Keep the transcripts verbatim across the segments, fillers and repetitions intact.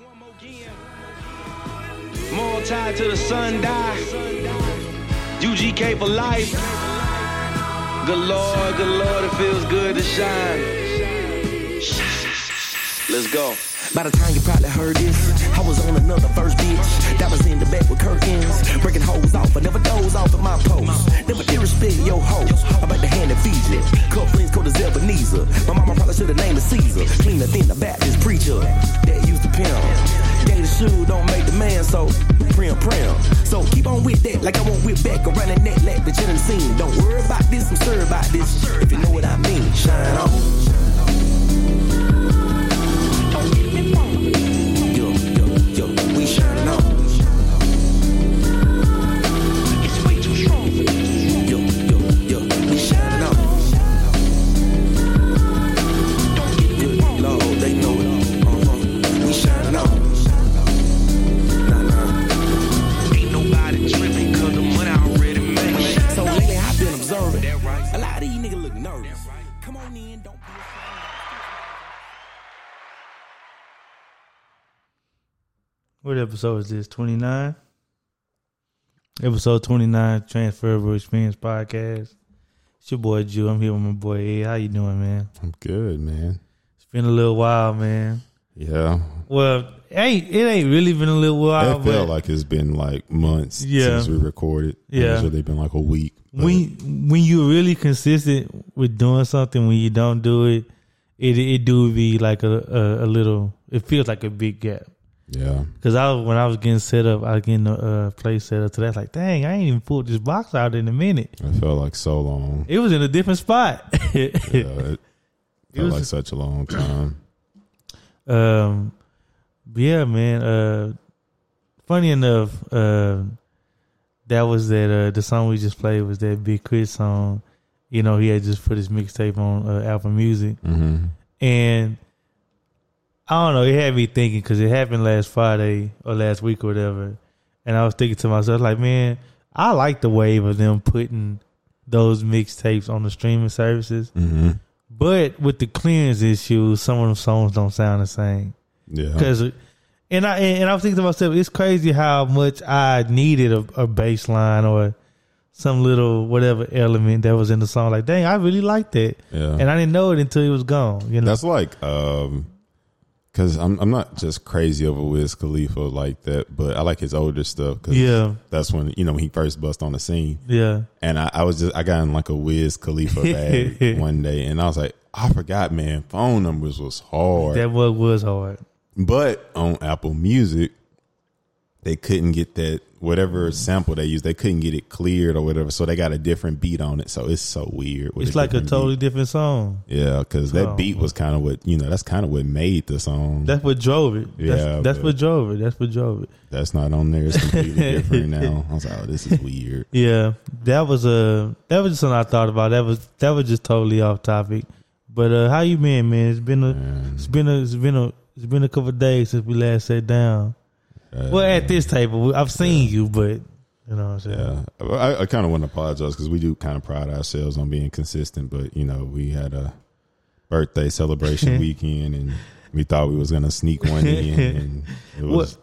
one more game. More tied to the sun die. U G K for life. Good Lord, good Lord, it feels good to shine. Let's go. By the time you probably heard this, I was on another verse, bitch. That was in the back with curtains. Breaking holes off, I never doze off of my post. Never irrespect your hoes. I'm about to hand it feed you. Cup friends called as Ebenezer. My mama probably should have named it Caesar. Cleaner than the Baptist preacher that used to pimp. Gator shoe don't make the man, so prim prim. So keep on with that, like I won't whip back around that neck like the gin scene. Don't worry about this, I'm sure about this, if you know what I mean. Shine on. Don't get me wrong. Yo, yo, yo, we shine on. It's way too strong. Yo, yo, yo, we shine on. Don't get me wrong. Lord, they know it. Uh-huh. We shine on. Come on in, don't be afraid. What episode is this? twenty-nine? Episode twenty-nine, Transferable Experience Podcast. It's your boy, Jew. I'm here with my boy, Ed. How you doing, man? I'm good, man. It's been a little while, man. Yeah. Well, hey, it ain't really been a little while. It felt like it's been like months yeah. since we recorded. Yeah. So they've been like a week. But when when you're really consistent with doing something, when you don't do it, it it do be like a a, a little. It feels like a big gap. Yeah. Because I when I was getting set up, I was getting the uh, place set up. So that's like, dang, I ain't even pulled this box out in a minute. It felt like so long. It was in a different spot. yeah, it felt it was, like such a long time. Um, yeah, man. Uh, funny enough, uh. That was that uh, the song we just played was that Big Crit song. You know, he had just put his mixtape on uh, Apple Music. Mm-hmm. And I don't know, it had me thinking because it happened last Friday or last week or whatever. And I was thinking to myself, like, man, I like the wave of them putting those mixtapes on the streaming services. Mm-hmm. But with the clearance issues, some of them songs don't sound the same. Yeah. Because... And I and I was thinking to myself, it's crazy how much I needed a, a bass line or some little whatever element that was in the song. Like, dang, I really liked that, yeah. and I didn't know it until it was gone. You know, that's like because um, I'm I'm not just crazy over Wiz Khalifa like that, but I like his older stuff. Cause yeah, that's when you know when he first bust on the scene. Yeah, and I, I was just I got in like a Wiz Khalifa bag one day, and I was like, I forgot, man, phone numbers was hard. That was was hard. But on Apple Music, they couldn't get that, whatever sample they used, they couldn't get it cleared or whatever. So they got a different beat on it. So it's so weird. It's a like a totally beat. different song. Yeah, because that oh. beat was kind of what, you know, that's kind of what made the song. That's what drove it. Yeah, that's, that's what drove it. That's what drove it. That's not on there. It's completely different now. I was like, oh, this is weird. Yeah, that was a, that was just something I thought about. That was, that was just totally off topic. But uh, how you been, man? It's been a, man. it's been a, it's been a, It's been a couple of days since we last sat down. Uh, well, at this table, I've seen yeah. you, but you know what I'm saying? Yeah. I, I kind of want to apologize because we do kind of pride ourselves on being consistent, but, you know, we had a birthday celebration weekend and we thought we was going to sneak one in. And it was,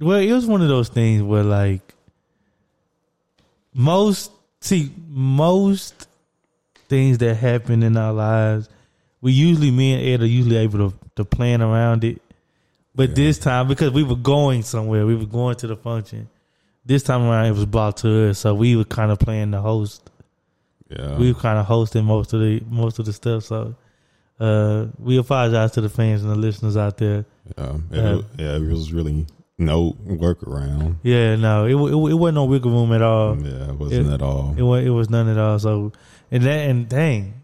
well, well, it was one of those things where, like, most, see, most things that happen in our lives, we usually, me and Ed are usually able to, to plan around it. But yeah. this time, because we were going somewhere, we were going to the function. This time around, it was blocked to us, so we were kind of playing the host. Yeah, we were kind of hosting most of the most of the stuff. So uh, we apologize to the fans and the listeners out there. Yeah, it, uh, yeah, it was really no workaround. Yeah, no, it it, it wasn't no wiggle room at all. Yeah, it wasn't it, at all. It was it was none at all. So and that and dang.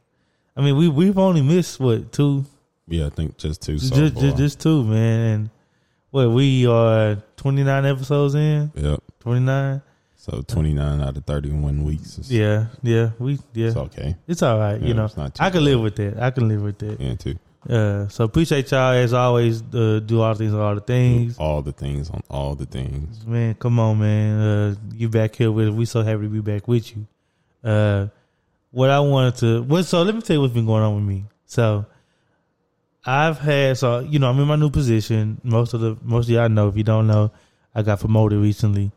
I mean, we, we've only missed, what, two? Yeah, I think just two. So just, just, just two, man. And, what, we are twenty-nine episodes in? Yep. twenty-nine? So, twenty-nine out of thirty-one weeks. Is, yeah, yeah. we yeah. It's okay. It's all right, yeah, you know. It's not too I can bad. live with that. I can live with that. Yeah, too. Uh, so, appreciate y'all, as always. Uh, do all the things on all the things. Do all the things on all the things. Man, come on, man. Uh, you back here with us. We so happy to be back with you. Uh What I wanted to, well, so let me tell you what's been going on with me. So I've had, so, you know, I'm in my new position. Most of the, most of y'all know, if you don't know, I got promoted recently,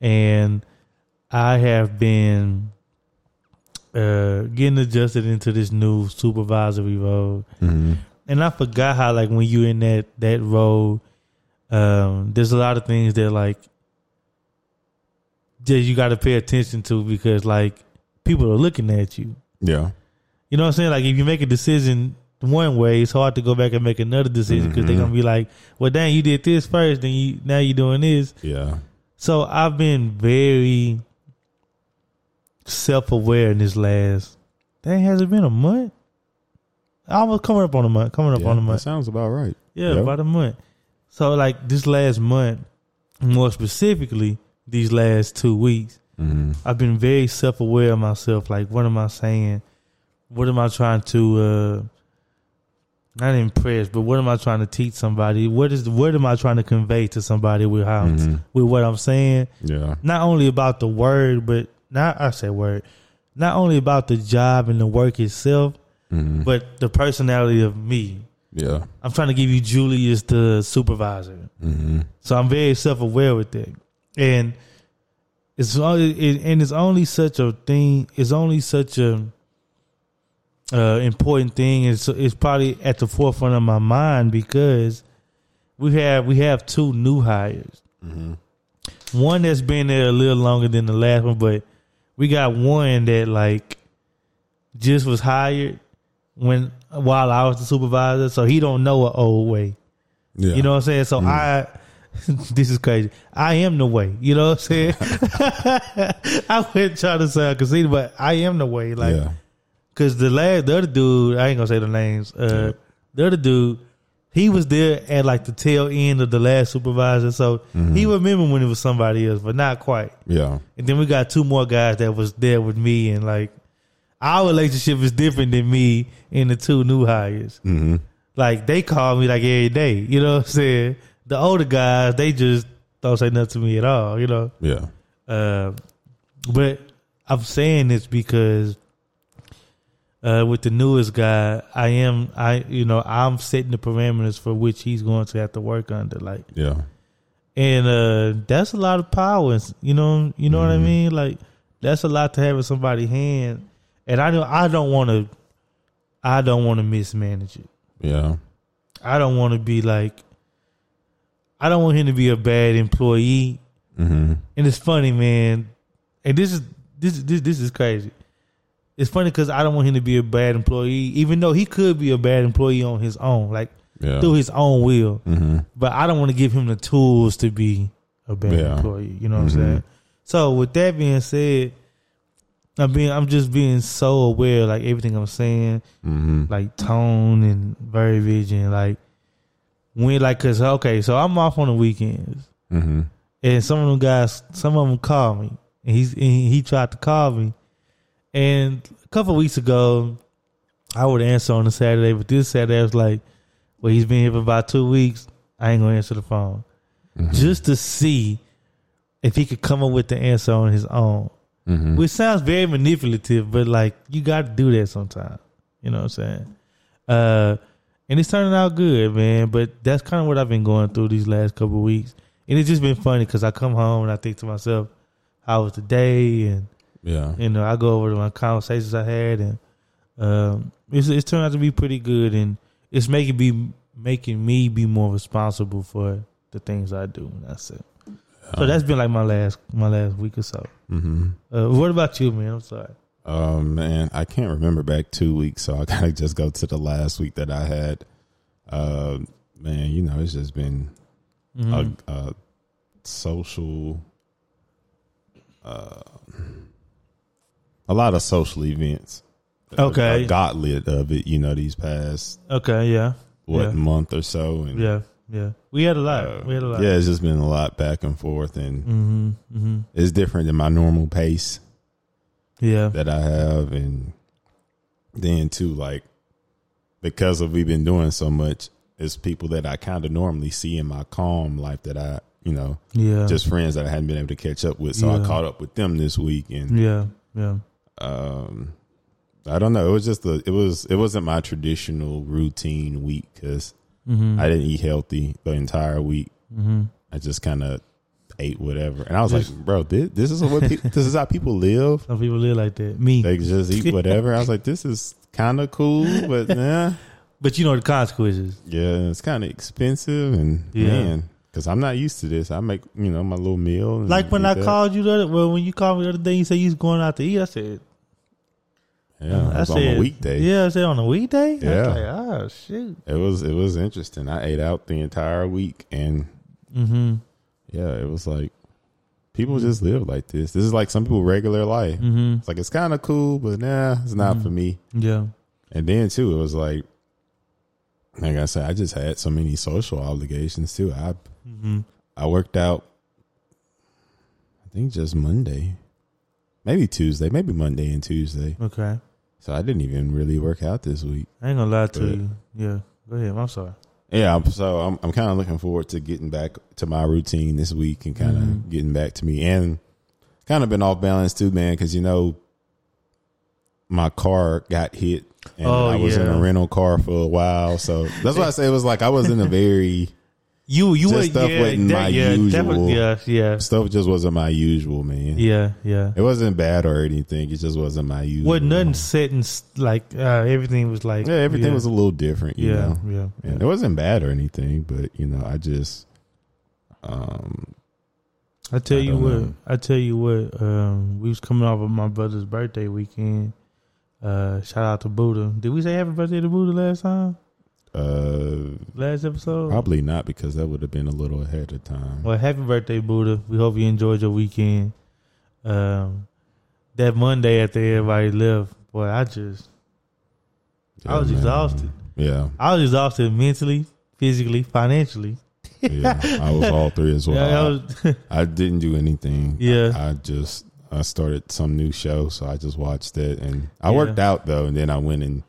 and I have been uh, getting adjusted into this new supervisory role. Mm-hmm. And I forgot how, like, when you're in that, that role, um, there's a lot of things that, like, that you got to pay attention to, because, like, people are looking at you. Yeah. You know what I'm saying? Like, if you make a decision one way, it's hard to go back and make another decision, because mm-hmm. they're going to be like, well, dang, you did this first, then you now you're doing this. Yeah. So I've been very self-aware in this last, dang, has it been a month? I was coming up on a month, coming up yeah, on a month. That sounds about right. Yeah, yep. About a month. So, like, this last month, more specifically, these last two weeks, mm-hmm. I've been very self-aware of myself. Like, what am I saying? What am I trying to, uh, not impress, but what am I trying to teach somebody? What is, what am I trying to convey to somebody with how, mm-hmm. with what I'm saying? Yeah. Not only about the word, but not, I say word, not only about the job and the work itself, mm-hmm. but the personality of me. Yeah. I'm trying to give you Julie as the supervisor. Mm-hmm. So I'm very self-aware with that. And it's only, it, and it's only such a thing, it's only such a uh, important thing. It's, it's probably at the forefront of my mind, because we have, we have two new hires. Mm-hmm. One that's been there a little longer than the last one, but we got one that, like, just was hired when while I was the supervisor, so he don't know an old way. Yeah. You know what I'm saying? So mm. I this is crazy. I am the way. You know what I'm saying? I wouldn't try to sound conceited, but I am the way. Like, yeah. Cause the last the other dude, I ain't gonna say the names, uh, yeah. the other dude, he was there at, like, the tail end of the last supervisor, so mm-hmm. he remembered when it was somebody else, but not quite. Yeah. And then we got two more guys that was there with me, and, like, our relationship is different than me and the two new hires. Mm-hmm. Like, they call me, like, every day. You know what I'm saying? The older guys, they just don't say nothing to me at all, you know? Yeah. Uh, but I'm saying this because uh, with the newest guy, I am, I you know, I'm setting the parameters for which he's going to have to work under. Like, yeah. And uh, that's a lot of power. You know, you know mm-hmm. what I mean? Like, that's a lot to have in somebody's hand. And I don't, I don't want to, I don't want to mismanage it. Yeah, I don't want to be like, I don't want him to be a bad employee. Mm-hmm. And it's funny, man. And this is this this this is crazy. It's funny because I don't want him to be a bad employee, even though he could be a bad employee on his own, like yeah. through his own will. Mm-hmm. But I don't want to give him the tools to be a bad yeah. employee. You know what mm-hmm. I'm saying? So with that being said, I'm being, I'm just being so aware, like, everything I'm saying, mm-hmm. like tone and verbiage, and like when, like, cause okay, so I'm off on the weekends, mm-hmm. and some of them guys, some of them call me, and he's and he tried to call me, and a couple of weeks ago, I would answer on a Saturday, but this Saturday I was like, well, he's been here for about two weeks, I ain't gonna answer the phone, mm-hmm. just to see if he could come up with the answer on his own. Mm-hmm. Which sounds very manipulative, but, like, you got to do that sometimes. You know what I'm saying? Uh, and it's turning out good, man. But that's kind of what I've been going through these last couple of weeks. And it's just been funny because I come home and I think to myself, how was the day? And, yeah. you know, I go over to my conversations I had. And um, it's, it's turned out to be pretty good. And it's making be, making me be more responsible for the things I do. And I said, so that's been like my last my last week or so. Mm-hmm. Uh, what about you, man? I'm sorry. Oh, man. I can't remember back two weeks, so I got to just go to the last week that I had. Uh, man, you know, it's just been mm-hmm. a, a social, uh, a lot of social events. Okay. A, a gauntlet of it, you know, these past. Okay, yeah. What, yeah. month or so. And, yeah. Yeah, we had a lot. Uh, we had a lot. Yeah, it's just been a lot back and forth, and mm-hmm, mm-hmm. it's different than my normal pace. Yeah, that I have, and then too, like, because of we've been doing so much, it's people that I kind of normally see in my calm life that I, you know, yeah, just friends that I hadn't been able to catch up with. So yeah. I caught up with them this week, and yeah, yeah, um, I don't know. It was just a, it was, it wasn't my traditional routine week because mm-hmm. I didn't eat healthy the entire week. Mm-hmm. I just kind of ate whatever. And I was just, like, bro, this, this is what pe- this is how people live. Some people live like that. Me. They just eat whatever. I was like, this is kind of cool, but nah. But you know the consequences. Yeah. It's kind of expensive and yeah. man. Cause I'm not used to this. I make, you know, my little meal. And like when I that. called you the other, well, when you called me the other day, you said you was going out to eat. I said, yeah, I, I said, on a weekday. Yeah, I said on a weekday. Yeah, I was like, oh shoot. It was it was interesting. I ate out the entire week, and mm-hmm. yeah, it was like people mm-hmm. just live like this. This is like some people regular life. Mm-hmm. It's like it's kind of cool, but nah, it's not mm-hmm. for me. Yeah, and then too, it was like, like I said, I just had so many social obligations too. I. Mm-hmm. I worked out I think just Monday, maybe Tuesday, maybe Monday and Tuesday. Okay. So I didn't even really work out this week. I ain't gonna lie to but, you. Yeah. Go ahead. I'm sorry. Yeah, so I'm I'm kinda looking forward to getting back to my routine this week and kinda mm-hmm. getting back to me, and kinda been off balance too, man, because you know my car got hit and oh, I was yeah. in a rental car for a while. So that's why I say it was like I was in a very You, you were, stuff yeah, wasn't that, my yeah, usual. Was, yeah, yeah. Stuff just wasn't my usual, man. Yeah, yeah. It wasn't bad or anything. It just wasn't my usual. Well, nothing set in, like, uh, everything was like. Yeah, everything yeah. was a little different, you yeah, know. Yeah, yeah. And it wasn't bad or anything, but, you know, I just. um, I tell I you what, know. I tell you what, um, we was coming off of my brother's birthday weekend. Uh, shout out to Buddha. Did we say happy birthday to Buddha last time? Uh, last episode? Probably not, because that would have been a little ahead of time. Well, happy birthday, Buddha. We hope you enjoyed your weekend. Um, that Monday after everybody left, boy, I just yeah, I was man. exhausted. Yeah, I was exhausted mentally, physically, financially. Yeah, I was all three as well. Yeah, I, was, I, I didn't do anything. Yeah, I, I just I started some new show, so I just watched it, and I yeah. worked out though, and then I went and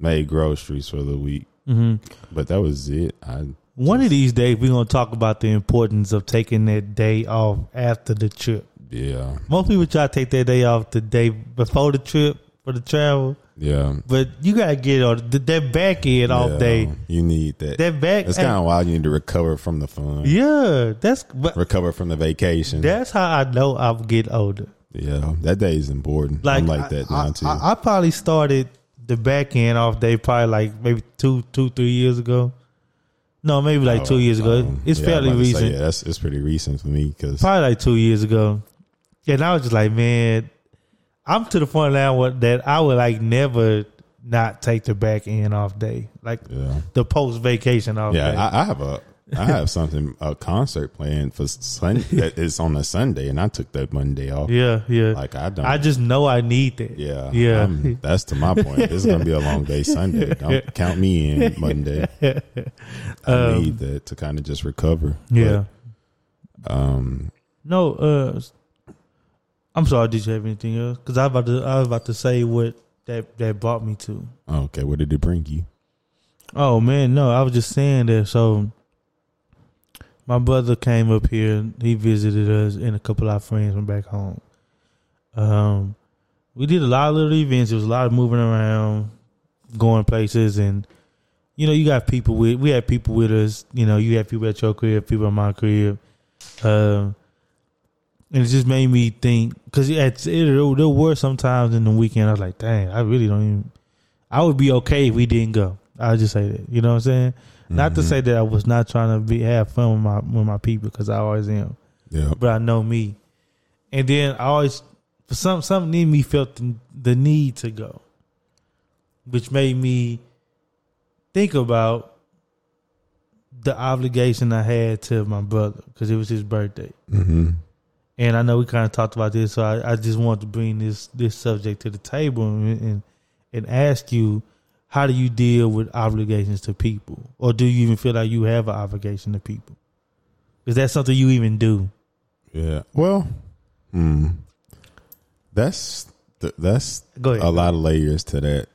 made groceries for the week. Mm-hmm. But that was it. I One just, of these days, we're going to talk about the importance of taking that day off after the trip. Yeah. Most people try to take that day off the day before the trip for the travel. Yeah. But you got to get on that back end yeah, off day. You need that. That back. That's kind of why you need to recover from the fun. Yeah. that's but, Recover from the vacation. That's how I know I'll get older. Yeah. That day is important. Like, I'm like I, that now, I, too. I, I probably started... the back end off day probably like maybe two, two, three years ago. No, maybe like oh, two years ago. Um, it's yeah, fairly recent. Say, yeah, that's it's pretty recent for me because probably like two years ago. And I was just like, man, I'm to the point now that I would like never not take the back end off day, like yeah. the post vacation off. Yeah, day. I, I have a, I have something a concert planned for Sunday that is on a Sunday, and I took that Monday off. Yeah, yeah. Like I don't. I just know I need that. Yeah, yeah. I'm, that's to my point. This is gonna be a long day Sunday. Don't count me in Monday. I um, need that to kind of just recover. Yeah. But, um. No. Uh. I'm sorry. Did you have anything else? Because I was about to. I was about to say what that that brought me to. Okay. What did it bring you? Oh man, no. I was just saying that. So. My brother came up here. He visited us and a couple of our friends from back home. Um, we did a lot of little events. It was a lot of moving around, going places, and you know, you got people with. We had people with us. You know, you had people at your crib, people at my crib, um, and it just made me think because there were some times in the weekend I was like, "Dang, I really don't even." I would be okay if we didn't go. I'll just say that. You know what I'm saying? Not to say that I was not trying to be have fun with my with my people, because I always am. Yeah. But I know me, and then I always for some something in me felt the, the need to go, which made me think about the obligation I had to my brother because it was his birthday, mm-hmm. and I know we kind of talked about this, so I, I just wanted to bring this this subject to the table and and, and ask you. How do you deal with obligations to people? Or do you even feel like you have an obligation to people? Is that something you even do? Yeah. Well, mm, that's th- that's Go ahead. a lot of layers to that.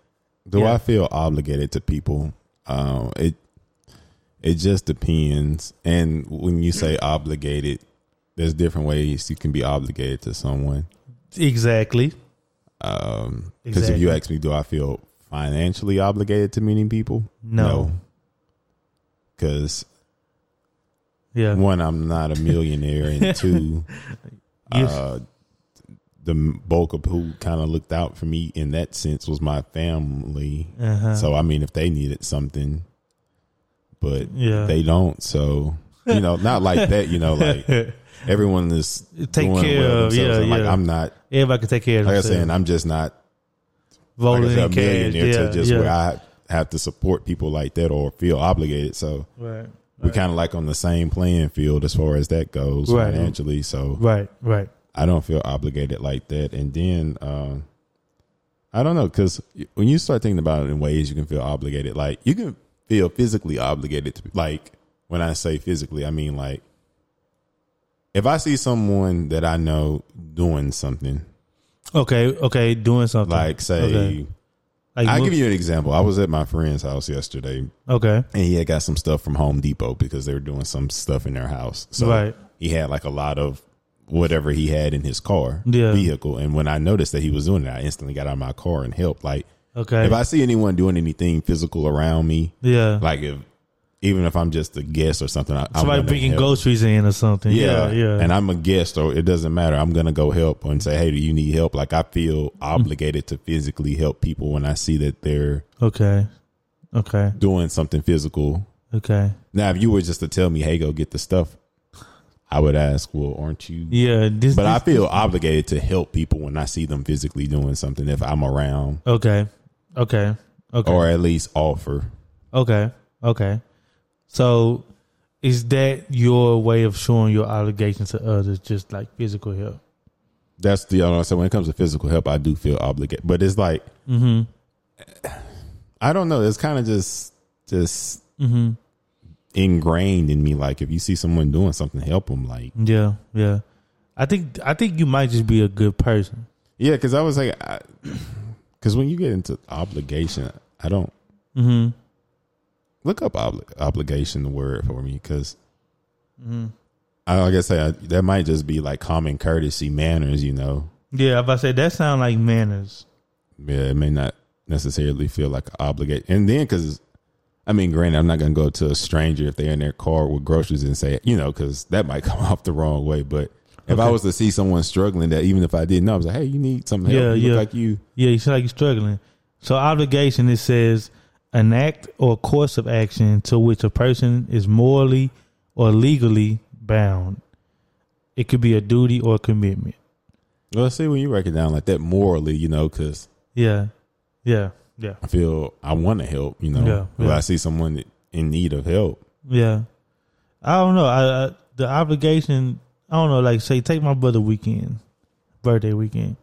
Do yeah. I feel obligated to people? Um, it it just depends. And when you say obligated, there's different ways you can be obligated to someone. Exactly. Um, because exactly. if you ask me, do I feel financially obligated to meeting people? No. Because no. yeah, one, I'm not a millionaire, and two, yes. uh, the bulk of who kind of looked out for me in that sense was my family. Uh-huh. So I mean, if they needed something, but yeah. they don't, so you know, not like that. You know, like. Everyone is take doing care well of themselves. Yeah, I'm yeah. Like, I'm not. Everybody can take care of. Like I'm saying, I'm just not. Voting like a millionaire yeah, to just yeah. where I have to support people like that or feel obligated. So right, we're right. kind of like on the same playing field as far as that goes right. financially. So right, right. I don't feel obligated like that. And then um, I don't know, because when you start thinking about it in ways you can feel obligated, like you can feel physically obligated to. Like when I say physically, I mean like. If I see someone that I know doing something. Okay. Okay. Doing something. Like say, okay. like I'll move. give you an example. I was at my friend's house yesterday. Okay. And he had got some stuff from Home Depot because they were doing some stuff in their house. So right. he had like a lot of whatever he had in his car yeah. vehicle. And when I noticed that he was doing it, I instantly got out of my car and helped. Like, okay. If I see anyone doing anything physical around me. Yeah. Like if, even if I'm just a guest or something, I, somebody I'm bringing help. groceries in or something. Yeah. yeah, yeah. And I'm a guest, or it doesn't matter. I'm gonna go help and say, "Hey, do you need help?" Like I feel obligated to physically help people when I see that they're okay, okay, doing something physical. Okay. Now, if you were just to tell me, "Hey, go get the stuff," I would ask, "Well, aren't you?" Yeah. This, but this, I feel this, obligated to help people when I see them physically doing something if I'm around. Okay. Okay. Okay. Or at least offer. Okay. Okay. So is that your way of showing your obligation to others, just like physical help? That's the other. So when it comes to physical help, I do feel obligated. But it's like, mm-hmm. I don't know. It's kind of just just mm-hmm. ingrained in me. Like if you see someone doing something, help them. Like, yeah, yeah. I think I think you might just be a good person. Yeah, because I was like, because when you get into obligation, I don't. Mm-hmm. Look up obli- obligation, the word for me, because mm-hmm. I like I say I, that might just be like common courtesy, manners, you know. Yeah, if I say that sound like manners. Yeah, it may not necessarily feel like obligate, and then because I mean, granted, I'm not going to go to a stranger if they're in their car with groceries and say, you know, because that might come off the wrong way. But if okay. I was to see someone struggling, that even if I didn't know, I was like, hey, you need some help. Yeah, you yeah. Look like you, yeah, you feel like you're struggling. So obligation, it says. An act or course of action to which a person is morally or legally bound. It could be a duty or a commitment. Well, see, when you break it down like that morally, you know, because. Yeah. Yeah. Yeah. I feel I want to help, you know, yeah, when yeah. I see someone in need of help. Yeah. I don't know. I, I the obligation, I don't know, like say, take my brother weekend, birthday weekend.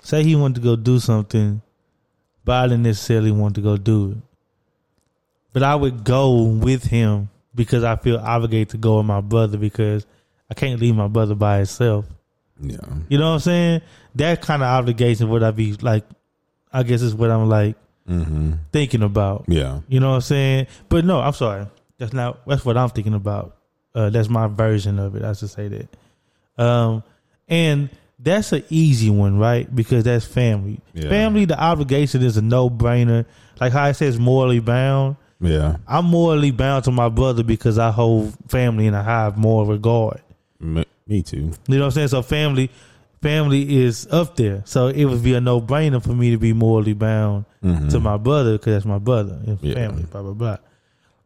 Say he wanted to go do something. But I didn't necessarily want to go do it. But I would go with him because I feel obligated to go with my brother because I can't leave my brother by himself. Yeah. You know what I'm saying? That kind of obligation would I be like, I guess is what I'm like mm-hmm. thinking about. Yeah. You know what I'm saying? But no, I'm sorry. That's not, that's what I'm thinking about. Uh, that's my version of it. I should say that. Um, and that's an easy one, right? Because that's family. Yeah. Family, the obligation is a no-brainer. Like how it says morally bound. Yeah. I'm morally bound to my brother because I hold family in a high moral regard. Me, me too. You know what I'm saying? So family family is up there. So it would be a no-brainer for me to be morally bound mm-hmm. to my brother because that's my brother and yeah. family, blah, blah, blah.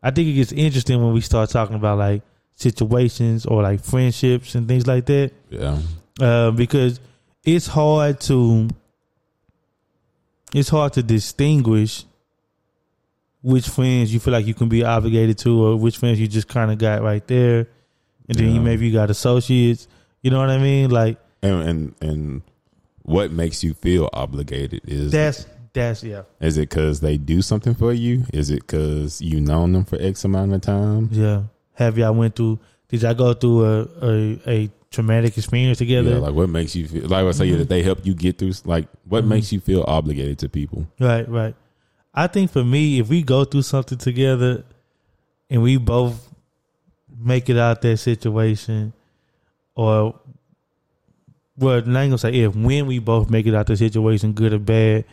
I think it gets interesting when we start talking about like situations or like friendships and things like that. Yeah. Uh, because it's hard to it's hard to distinguish which friends you feel like you can be obligated to or which friends you just kind of got right there, and then yeah. you maybe you got associates. You know what I mean? Like and, and and what makes you feel obligated is that's that's yeah. Is it because they do something for you? Is it because you known them for X amount of time? Yeah. Have y'all went through? Did y'all go through a a, a traumatic experience together? Yeah, like what makes you feel like I say mm-hmm. that they help you get through like what mm-hmm. makes you feel obligated to people? Right, right. I think for me, if we go through something together and we both make it out that situation or well, not gonna say if, when we both make it out the situation, good or bad,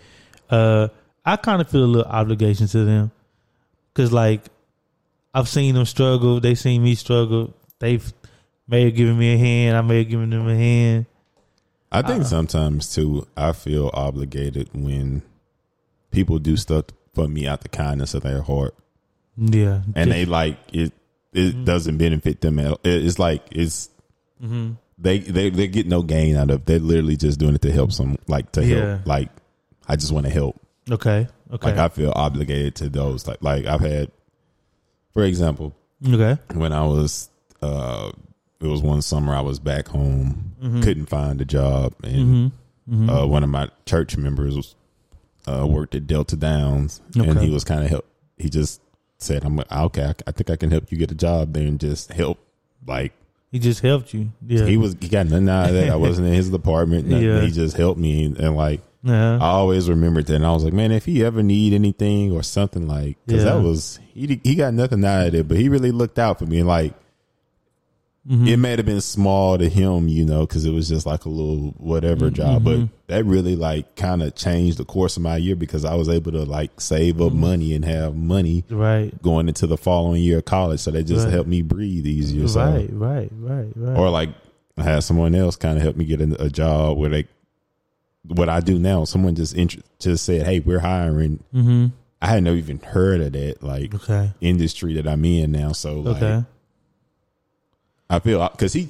uh, I kind of feel a little obligation to them, cause like I've seen them struggle, they seen me struggle, they may have given me a hand, I may have given them a hand. I think I, sometimes too, I feel obligated when people do stuff for me out the kindness of their heart. Yeah, and they like it. It mm-hmm. doesn't benefit them. At, it's like it's mm-hmm. they they they get no gain out of it. They're literally just doing it to help some, like to yeah. help. Like I just want to help. Okay. Okay. Like I feel obligated to those. Like like I've had, for example, okay, when I was uh, it was one summer I was back home, mm-hmm. couldn't find a job, and mm-hmm. Mm-hmm. Uh, one of my church members was, uh, worked at Delta Downs, okay. and he was kind of help. He just said, "I'm okay. I think I can help you get a job there," and just help. Like he just helped you. Yeah, he was. He got nothing out of that. I wasn't in his department. Yeah. He just helped me, and, and like. Uh-huh. I always remembered that, and I was like, man, if he ever need anything or something, like, because yeah. that was he he got nothing out of it, but he really looked out for me. And like, mm-hmm. it may have been small to him, you know, because it was just like a little whatever mm-hmm. job, but that really like kind of changed the course of my year, because I was able to like save up mm-hmm. money and have money right going into the following year of college, so that just right. helped me breathe easier. So. Right, right, right, right. Or like I had someone else kind of help me get a job where they. What I do now, someone just int- just said, "Hey, we're hiring." Mm-hmm. I had never even heard of that, like okay. industry that I'm in now. So, like, okay. I feel because he,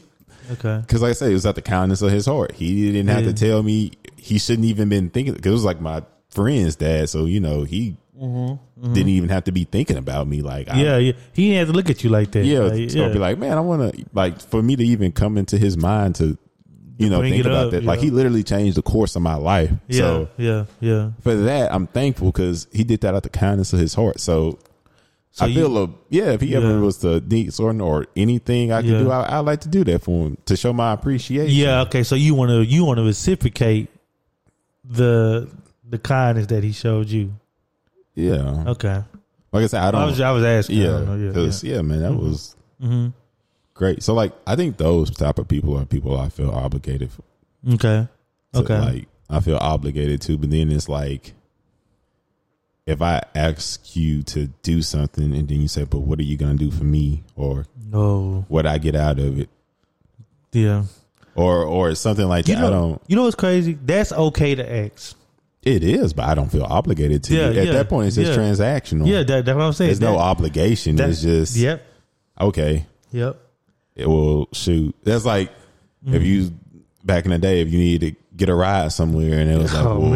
okay, because like I said, it was out the kindness of his heart. He didn't have yeah. to tell me. He shouldn't even been thinking, because it was like my friend's dad. So you know he mm-hmm. Mm-hmm. didn't even have to be thinking about me. Like yeah, I, yeah, he didn't have to look at you like that. Yeah, like, so yeah. I'd be like, man, I want to like for me to even come into his mind to. You know, think about up, that. Like know. He literally changed the course of my life. Yeah, so yeah, yeah. For that, I'm thankful, because he did that out the kindness of his heart. So, so I you, feel a yeah. If he yeah. ever was to need something or anything I could yeah. do, I, I'd like to do that for him to show my appreciation. Yeah. Okay. So you want to you want to reciprocate the the kindness that he showed you. Yeah. Okay. Like I said, I don't. I was, I was asking. Yeah. Know, yeah, yeah. yeah, man. That mm-hmm. was. Mm-hmm. Great. So, like, I think those type of people are people I feel obligated for. Okay. To, okay. Like, I feel obligated to, but then it's like, if I ask you to do something and then you say, but what are you going to do for me? Or no. what I get out of it? Yeah. Or or something like you that. Know, I don't. You know what's crazy? That's okay to ask. It is, but I don't feel obligated to. Yeah, At yeah, that point, it's just yeah. transactional. Yeah, that, that's what I'm saying. There's that, no obligation. That, it's just, yep. okay. Yep. It will shoot. That's like mm-hmm. if you back in the day, if you needed to get a ride somewhere and it was like, oh,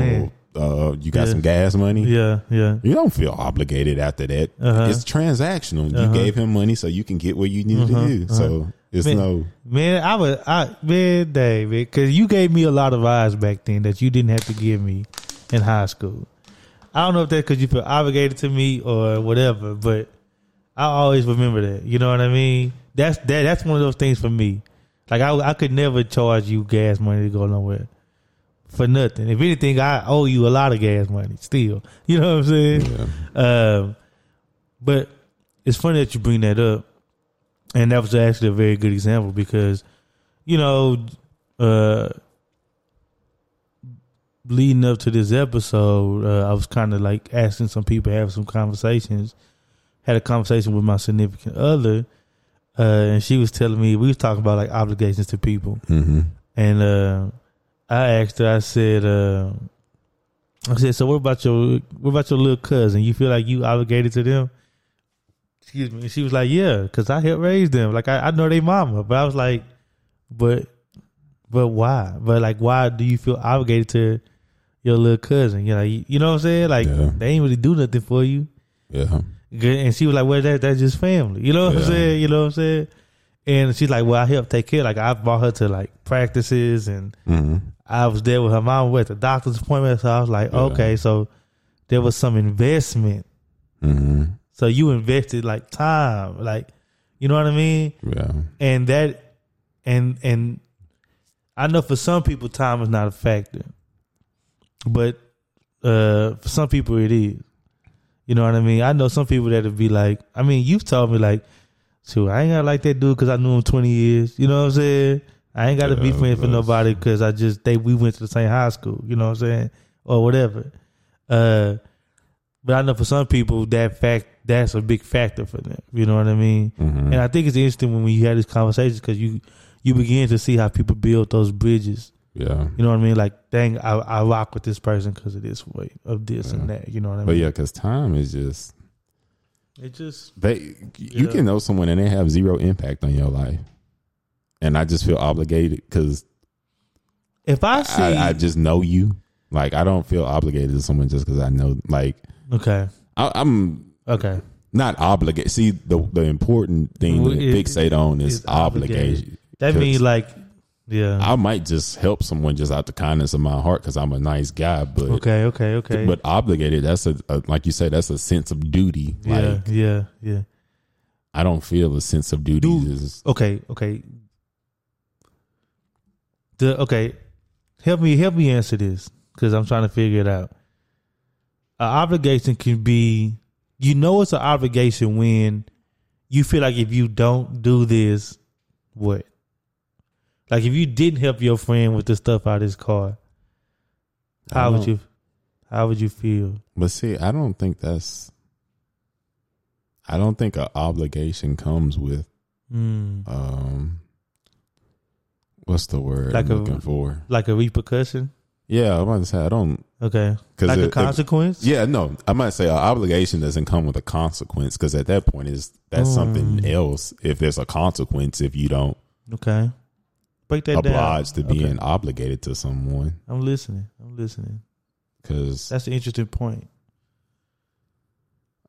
well, uh, you got yeah. some gas money. Yeah. Yeah. You don't feel obligated after that. Uh-huh. It's transactional. Uh-huh. You gave him money so you can get what you need uh-huh. to do. Uh-huh. So it's man, no. Man, I was, I, man, David, because you gave me a lot of eyes back then that you didn't have to give me in high school. I don't know if that's because you feel obligated to me or whatever, but I always remember that. You know what I mean? That's that. That's one of those things for me. Like I, I could never charge you gas money to go nowhere for nothing. If anything, I owe you a lot of gas money still. You know what I'm saying? Yeah. Um, but it's funny that you bring that up, and that was actually a very good example, because you know, uh, leading up to this episode, uh, I was kind of like asking some people, having some conversations. Had a conversation with my significant other. Uh, and she was telling me, we was talking about like obligations to people. Mm-hmm. And uh, I asked her, I said, uh, I said, so what about your, what about your little cousin? You feel like you obligated to them? Excuse me. And she was like, yeah, because I helped raise them. Like, I, I know they mama. But I was like, but, but why? But like, why do you feel obligated to your little cousin? You know, you, you know what I'm saying? Like, yeah. they ain't really do nothing for you. Yeah. And she was like, well, that, that's just family. You know what yeah. I'm saying? You know what I'm saying? And she's like, well, I helped take care. Like, I brought her to, like, practices, and mm-hmm. I was there with her mom. We were at the doctor's appointment. So I was like, yeah. okay, so there was some investment. Mm-hmm. So you invested, like, time. Like, you know what I mean? Yeah. And that, and and I know for some people, time is not a factor. But uh, for some people, it is. You know what I mean? I know some people that would be like, I mean, you've told me like, shoot, I ain't got to like that dude because I knew him twenty years. You know what I'm saying? I ain't got to yeah, be friends with nobody because I just think we went to the same high school, you know what I'm saying? Or whatever. Uh, but I know for some people, that fact, that's a big factor for them. You know what I mean? Mm-hmm. And I think it's interesting when you have these conversations because you, you begin to see how people build those bridges. Yeah. You know what I mean? Like, dang, I, I rock with this person because of this way, of this yeah. and that. You know what I mean? But yeah, because time is just... It just... They, you yeah. can know someone and they have zero impact on your life. And I just feel obligated because if I see, I, I just know you. Like, I don't feel obligated to someone just because I know. Like, okay, I, I'm okay, not obligated. See, the the important thing well, to it, fixate on is obligation. That means like, yeah, I might just help someone just out the kindness of my heart because I'm a nice guy. But okay, okay, okay. But obligated. That's a, a like you said. That's a sense of duty. Yeah, like, yeah, yeah. I don't feel a sense of duty. Dude, okay, okay. The, okay, help me help me answer this because I'm trying to figure it out. An obligation can be, you know, it's an obligation when you feel like if you don't do this, what? Like if you didn't help your friend with the stuff out of his car, how would you, how would you feel? But see, I don't think that's, I don't think an obligation comes with, mm. um. What's the word like I'm a, looking for? Like a repercussion? Yeah, I might say I don't. Okay. Like it, a consequence? It, yeah, no. I might say an obligation doesn't come with a consequence because at that point, is that's mm. something else if there's a consequence if you don't okay. Break that oblige down. To being okay. obligated to someone. I'm listening. I'm listening. Cause that's an interesting point.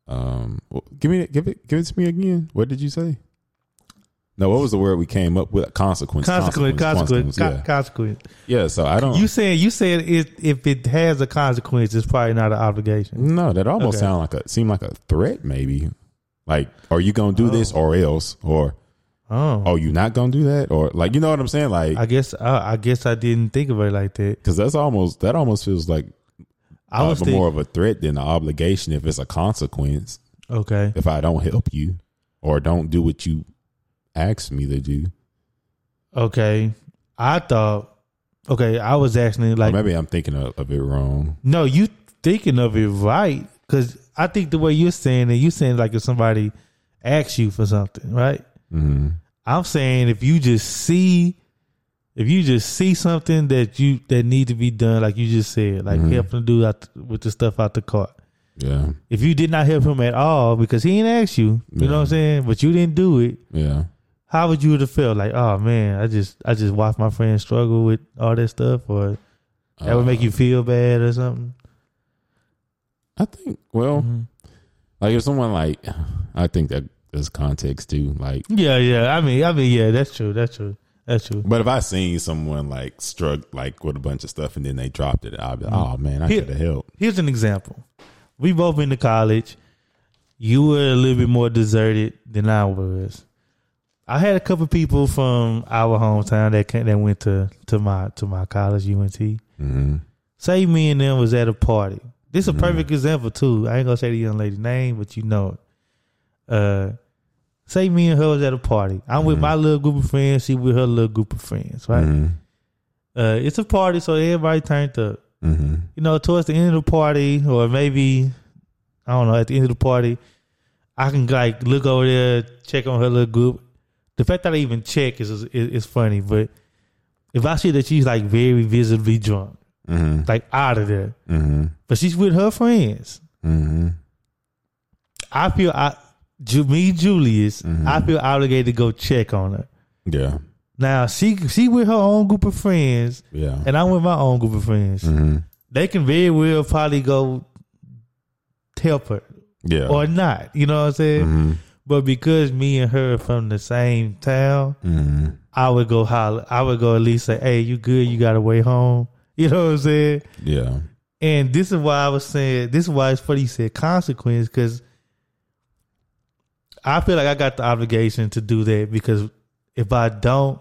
Um, well, give me, give it, give it to me again. What did you say? No, what was the word we came up with? Consequence. Consequence. Consequence. Consequence. consequence, consequence. Yeah. yeah, so I don't... You said you said it, if it has a consequence, it's probably not an obligation. No, that almost okay. sound like a, seemed like a threat maybe. Like, are you going to do oh. this or else? Or, oh, oh you not going to do that? Or, like, you know what I'm saying? Like, I guess uh, I guess I didn't think of it like that. Because that's almost, that almost feels like I was uh, thinking, more of a threat than an obligation if it's a consequence. Okay. If I don't help you or don't do what you... asked me to do. Okay, I thought. Okay, I was actually like. Or maybe I'm thinking of, of it wrong. No, you thinking of it right because I think the way you're saying it, you're saying like if somebody asks you for something, right? Mm-hmm. I'm saying if you just see, if you just see something that you that need to be done, like you just said, like mm-hmm. helping the dude out the, with the stuff out the cart. Yeah. If you did not help him at all because he didn't ask you, you yeah. know what I'm saying, but you didn't do it. Yeah. How would you have felt? Like, oh man, I just I just watched my friend struggle with all that stuff, or that uh, would make you feel bad or something? I think, well, mm-hmm. like if someone like, I think that there's context too. Like, yeah, yeah. I mean, I mean, yeah, that's true. That's true. That's true. But if I seen someone like struggle like with a bunch of stuff and then they dropped it, I'd be like, mm-hmm. oh man, I could have helped. Here's an example. We both been to college. You were a little bit more deserted than I was. I had a couple of people from our hometown that came, that went to, to my to my college, U N T. Mm-hmm. Say me and them was at a party. This is a mm-hmm. perfect example too. I ain't gonna say the young lady's name, but you know it. Uh, say me and her was at a party. I'm mm-hmm. with my little group of friends. She with her little group of friends. Right? Mm-hmm. Uh, it's a party, so everybody turned up. Mm-hmm. You know, towards the end of the party, or maybe I don't know, at the end of the party, I can like look over there, check on her little group. The fact that I even check is is, is funny, but if I see that she's like very visibly drunk, mm-hmm. like out of there, mm-hmm. but she's with her friends, mm-hmm. I feel I, me Julius, mm-hmm. I feel obligated to go check on her. Yeah. Now she she with her own group of friends, yeah, and I'm with my own group of friends. Mm-hmm. They can very well probably go help her, yeah, or not. You know what I'm saying? Mm-hmm. But because me and her are from the same town, mm-hmm. I would go holler. I would go at least say, hey, you good? You got a way home? You know what I'm saying? Yeah. And this is why I was saying, this is why it's funny you said consequence, because I feel like I got the obligation to do that because if I don't,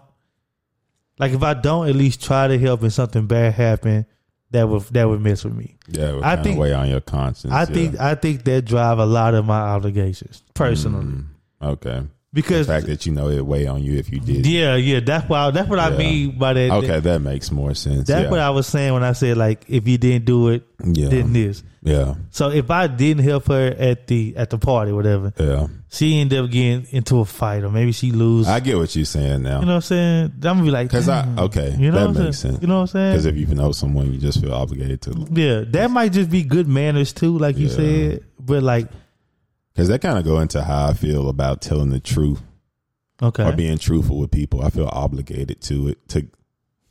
like if I don't at least try to help and something bad happen, that would that would mess with me. Yeah, it would kind of weigh on your conscience. I yeah. think I think that drive a lot of my obligations personally. Mm, okay, Because the fact that, you know, it weigh on you if you did. Yeah, yeah. That's why. That's what yeah. I mean by that. Okay, that makes more sense. That's yeah. what I was saying when I said, like, if you didn't do it, yeah. then this. Yeah. So if I didn't help her at the at the party, or whatever. Yeah. She ended up getting into a fight, or maybe she lose. I get what you're saying now. You know what I'm saying? I'm gonna be like, because I okay, you know, that makes sense. You know what I'm saying? Because if you know someone, you just feel obligated to. Yeah, that might just be good manners too, like you yeah. said, but like. Cause that kind of go into how I feel about telling the truth, okay, or being truthful with people. I feel obligated to it to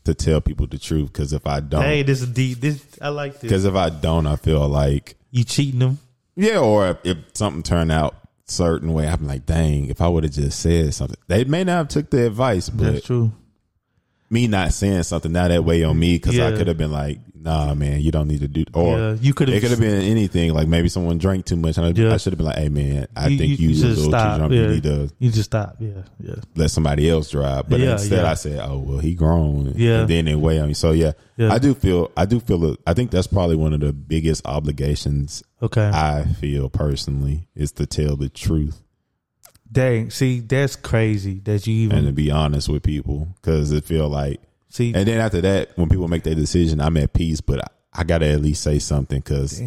to tell people the truth. Cause if I don't, hey, this is deep. This I like this. Cause if I don't, I feel like you cheating them. Yeah, or if, if something turned out certain way, I'm like, dang, if I would have just said something, they may not have took the advice. But that's true. Me not saying something now that weigh on me, cause yeah. I could have been like, nah, man, you don't need to do. Or yeah, you could have. It could have been anything. Like maybe someone drank too much, and I, yeah. I should have been like, "Hey, man, I you, think you, you, you just stop. Too yeah. You need to. You just stop. Yeah, yeah. Let somebody else drive." But yeah, instead, yeah. I said, "Oh, well, he grown." Yeah. And then it weighed on me. So yeah, yeah, I do feel. I do feel. I think that's probably one of the biggest obligations. Okay. I feel personally is to tell the truth. Dang, see, that's crazy that you even and to be honest with people, because it feel like see, and then after that, when people make their decision, I'm at peace, but I, I gotta at least say something, because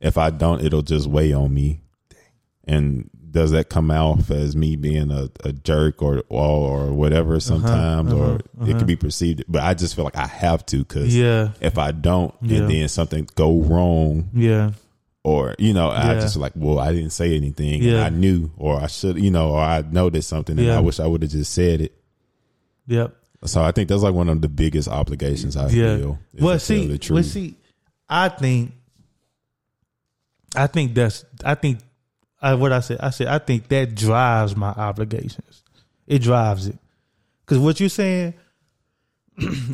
if I don't, it'll just weigh on me. Dang. And does that come off as me being a, a jerk or or whatever sometimes, uh-huh, uh-huh, or uh-huh. it can be perceived? But I just feel like I have to, because yeah. if I don't, yeah. and then something go wrong, yeah. Or, you know, yeah. I just like, well, I didn't say anything. Yeah. And I knew, or I should, you know, or I noticed something and yeah. I wish I would have just said it. Yep. So I think that's like one of the biggest obligations I yeah. feel. Well, see, the truth. well, see, I think, I think that's, I think I, what I said, I said, I think that drives my obligations. It drives it. Cause what you're saying,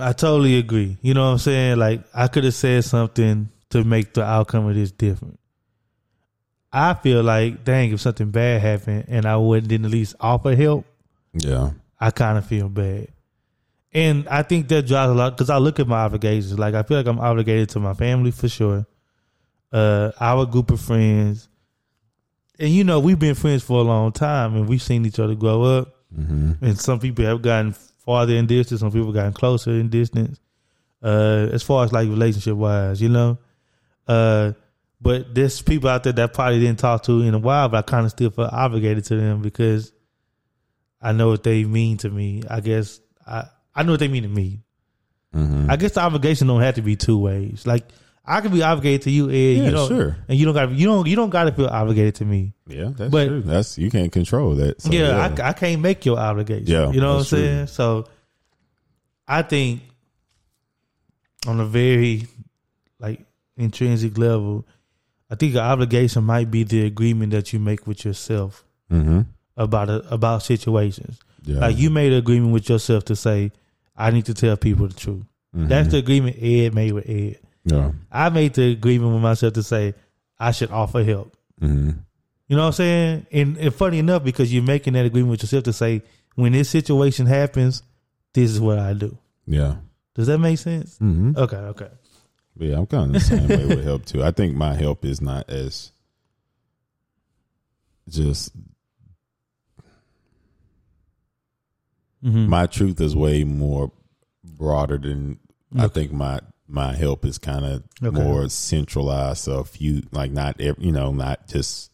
I totally agree. You know what I'm saying? Like I could have said something to make the outcome of this different. I feel like, dang, if something bad happened and I wouldn't didn't at least offer help, yeah, I kind of feel bad. And I think that drives a lot, because I look at my obligations. Like I feel like I'm obligated to my family for sure, uh, our group of friends, and you know we've been friends for a long time and we've seen each other grow up. Mm-hmm. And some people have gotten farther in distance, some people have gotten closer in distance. Uh, as far as like relationship wise, you know. Uh, but there's people out there that probably didn't talk to in a while, but I kind of still feel obligated to them because I know what they mean to me. I guess I, I know what they mean to me. Mm-hmm. I guess the obligation don't have to be two ways. Like I could be obligated to you, Ed. Yeah, you don't, sure. And you don't got you don't you don't got to feel obligated to me. Yeah, that's but, true. That's you can't control that. So, yeah, yeah. I, I can't make your obligation. Yeah, you know what I'm saying. True. So I think on a very like. intrinsic level, I think an obligation might be the agreement that you make with yourself mm-hmm. about a, about situations. Yeah. Like you made an agreement with yourself to say, I need to tell people the truth. Mm-hmm. That's the agreement Ed made with Ed. Yeah. I made the agreement with myself to say I should offer help. Mm-hmm. You know what I'm saying? And, and funny enough, because you're making that agreement with yourself to say, when this situation happens, this is what I do. Yeah. Does that make sense? Mm-hmm. Okay. Okay. Yeah, I'm kind of the same way with help too. I think my help is not as just mm-hmm. my truth is way more broader than okay. I think my my help is kind of okay. more centralized. So if you like not every, you know not just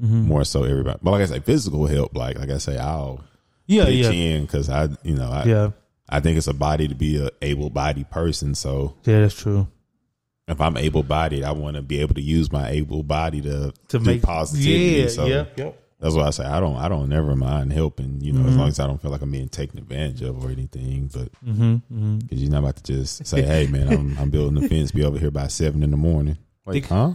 mm-hmm. more so everybody. But like I say, physical help, like like I say, I'll yeah pitch yeah in because I you know I yeah. I think it's a body to be an able-bodied person. So yeah, that's true. If I'm able-bodied, I want to be able to use my able body to, to do make positivity. Yeah, so yeah, yeah. That's why I say I don't. I don't never mind helping. You know, mm-hmm. as long as I don't feel like I'm being taken advantage of or anything. But because mm-hmm, mm-hmm. you're not about to just say, "Hey, man, I'm, I'm building a fence. Be over here by seven in the morning." Wait, think, huh?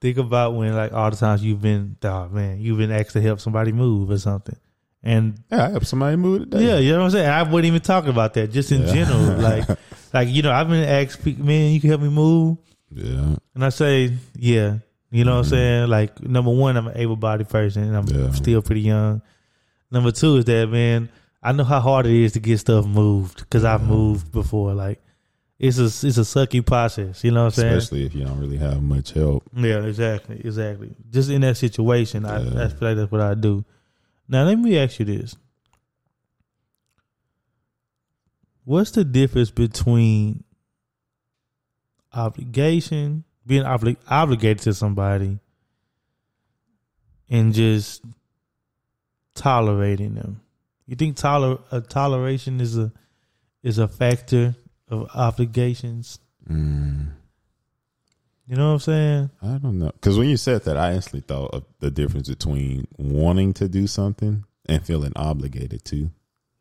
Think about when like all the times you've been, oh, man, you've been asked to help somebody move or something. And yeah, I helped somebody move today. Yeah, you know what I'm saying? I wouldn't even talk about that, just in yeah. general. Like, like you know, I've been asked, man, you can help me move? Yeah. And I say, yeah. You know mm-hmm. what I'm saying? Like, number one, I'm an able-bodied person, and I'm yeah. still pretty young. Number two is that, man, I know how hard it is to get stuff moved, because yeah. I've moved before. Like, it's a, it's a sucky process, you know what I'm saying? Especially if you don't really have much help. Yeah, exactly, exactly. Just in that situation, yeah. I, I feel like that's what I do. Now, let me ask you this. What's the difference between obligation, being obli- obligated to somebody, and just tolerating them? You think toler- uh, toleration is a is a factor of obligations? Mm. You know what I'm saying? I don't know. Because when you said that, I actually thought of the difference between wanting to do something and feeling obligated to.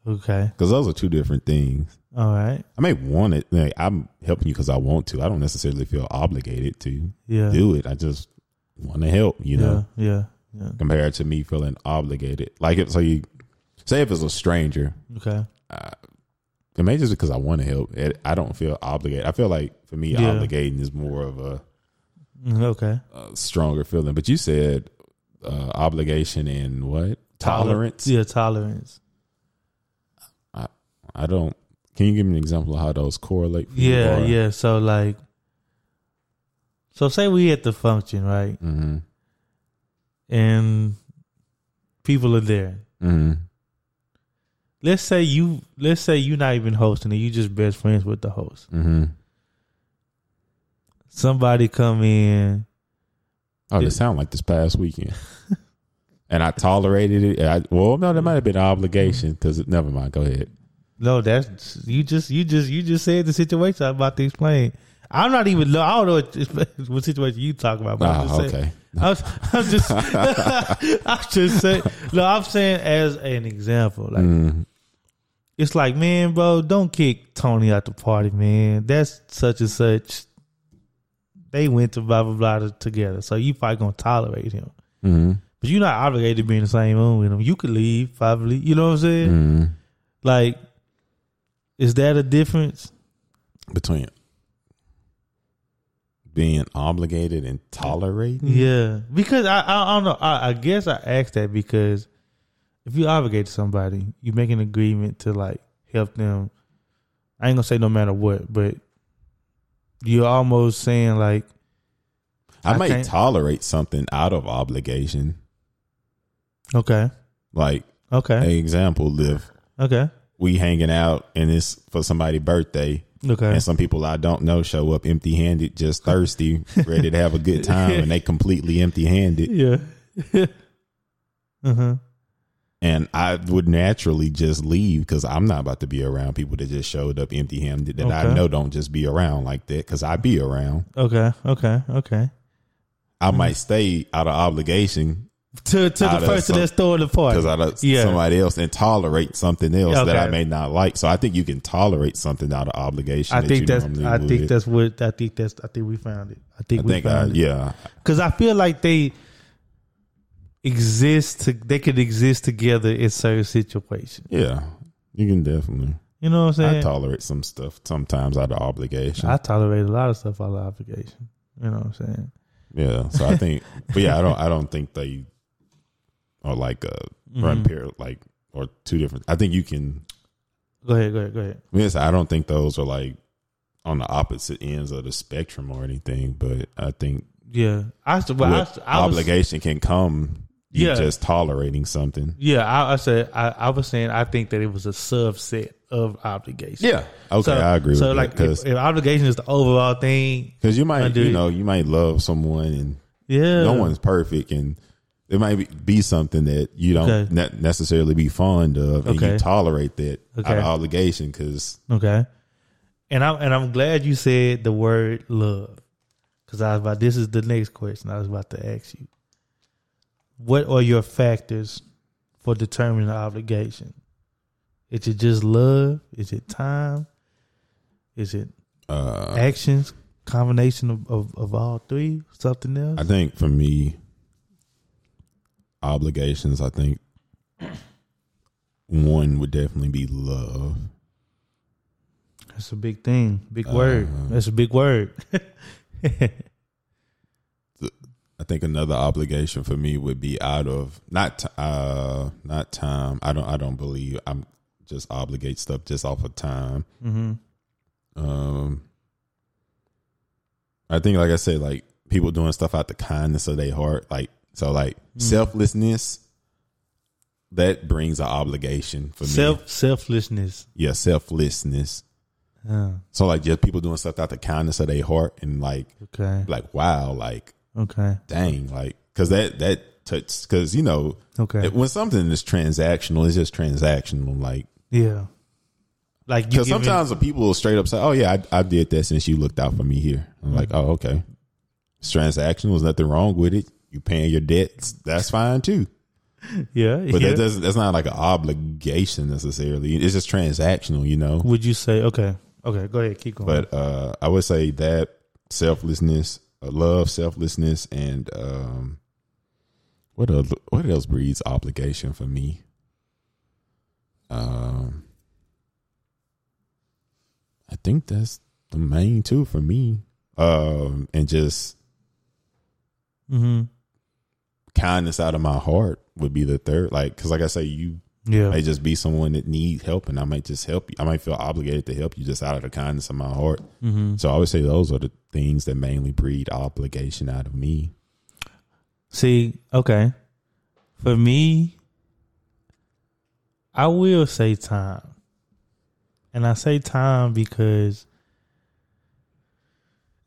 Okay. Because those are two different things. All right. I may want it. Like, I'm helping you because I want to. I don't necessarily feel obligated to yeah. do it. I just want to help, you yeah, know? Yeah. Yeah. Compared to me feeling obligated. Like, if, so you say if it's a stranger. Okay. I, it may just because I want to help. It, I don't feel obligated. I feel like for me, yeah. obligating is more of a, okay. a stronger feeling. But you said uh, obligation and what? Tolerance? Toler- yeah, tolerance. I don't. Can you give me an example of how those correlate? Yeah, or? yeah. So like, so say we at the function, right? Mm-hmm. And people are there. Mm-hmm. Let's say you. Let's say you're not even hosting it. You just best friends with the host. Mm-hmm. Somebody come in. Oh, it, it sound like this past weekend. And I tolerated it. I, well, no, that might have been an obligation because never mind. Go ahead. No, that's you. Just you. Just you. Just said the situation I'm about to explain. I'm not even. I don't know what, what situation you talk about. But oh, I'm just okay. Saying, I was, I'm just. I'm just saying. No, I'm saying as an example. Like, mm. it's like, man, bro, don't kick Tony out the party, man. That's such and such. They went to blah blah blah together, so you probably gonna tolerate him. Mm-hmm. But you're not obligated to be in the same room with him. You could leave, probably. You know what I'm saying? Mm-hmm. Like. Is that a difference between being obligated and tolerating? Yeah, because I, I, I don't know. I, I guess I asked that because if you obligate somebody, you make an agreement to like help them. I ain't gonna say no matter what, but you're almost saying like, I, I might tolerate something out of obligation. Okay. Like, okay. An example, live. Okay. We hanging out and it's for somebody's birthday. Okay. And some people I don't know show up empty handed, just thirsty, ready to have a good time, and they completely empty handed. Yeah. Uh-huh. And I would naturally just leave because I'm not about to be around people that just showed up empty handed that okay. I know don't just be around like that because I be around. Okay. Okay. Okay. I mm-hmm. might stay out of obligation. To to the person that's throwing the party. Because I love yeah. somebody else and tolerate something else okay. that I may not like. So I think you can tolerate something out of obligation. I that think you that's I would. think that's what I think that's I think we found it. I think I we think found I, it. Yeah. Because I feel like they exist to, they could exist together in certain situations. Yeah. You can definitely. You know what I'm saying? I tolerate some stuff sometimes out of obligation. I tolerate a lot of stuff out of obligation. You know what I'm saying? Yeah. So I think but yeah, I don't I don't think they Or like a run mm-hmm. pair, like or two different. I think you can. Go ahead, go ahead, go ahead. Yes, I don't think those are like on the opposite ends of the spectrum or anything. But I think yeah, I, well, I, I obligation was, can come. You yeah, just tolerating something. Yeah, I, I said I, I was saying I think that it was a subset of obligation. Yeah, okay, so, I agree. So with like, that, if, if obligation is the overall thing, because you might you know you might love someone and yeah, no one's perfect and. It might be, be something that you don't okay. ne- necessarily be fond of, and okay. you tolerate that okay. out of obligation. Cause okay, and I'm and I'm glad you said the word love, because I was about this is the next question I was about to ask you. What are your factors for determining the obligation? Is it just love? Is it time? Is it uh, actions? Combination of, of of all three? Something else? I think for me. Obligations, I think one would definitely be love. That's a big thing. Big uh, word. That's a big word. I think another obligation for me would be out of not uh not time. I don't I don't believe I'm just obligate stuff just off of time. Mm-hmm. Um I think like I said, like people doing stuff out the kindness of their heart, like So like mm. selflessness, that brings an obligation for Self, me. Selflessness. Yeah, selflessness. Oh. So like just people doing stuff out the kindness of their heart and like, okay, like wow, like okay, dang, like because that that touched because you know, okay, it, when something is transactional, it's just transactional, like yeah, like because sometimes the people will straight up say, oh yeah, I, I did that since you looked out for me here. I'm mm-hmm. like, oh okay, it's transactional. There's nothing wrong with it. You paying your debts, that's fine too. Yeah, but yeah. that doesn't. That's not like an obligation necessarily. It's just transactional, you know. Would you say okay? Okay, go ahead, keep going. But uh, I would say that selflessness, love, selflessness, and um, what else, what else breeds obligation for me? Um, I think that's the main two for me. Um, and just mm-hmm. kindness out of my heart would be the third. Like, because like I say, you. Yeah, I just be someone that needs help, and I might just help you. I might feel obligated to help you just out of the kindness of my heart. Mm-hmm. So I would say those are the things that mainly breed obligation out of me. See, okay, for me, I will say time, and I say time because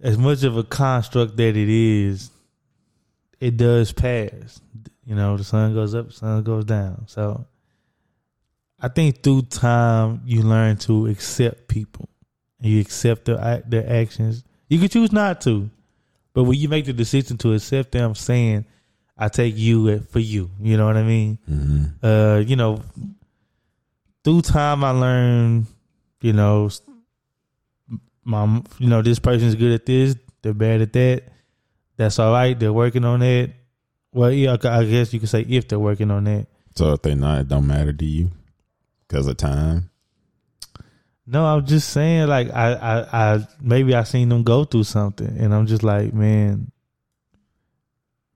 as much of a construct that it is, it does pass. You know, the sun goes up, the sun goes down. So I think through time you learn to accept people. You accept their their actions. You can choose not to, but when you make the decision to accept them, saying, "I take you for you," you know what I mean. Mm-hmm. Uh, you know, through time I learned, you know, my, you know, this person's good at this, they're bad at that. That's all right. They're working on that. Well, yeah, I guess you could say if they're working on that. So if they're not, it don't matter to you. Because of time? No, I'm just saying, like, I, I, I, maybe I seen them go through something, and I'm just like, man,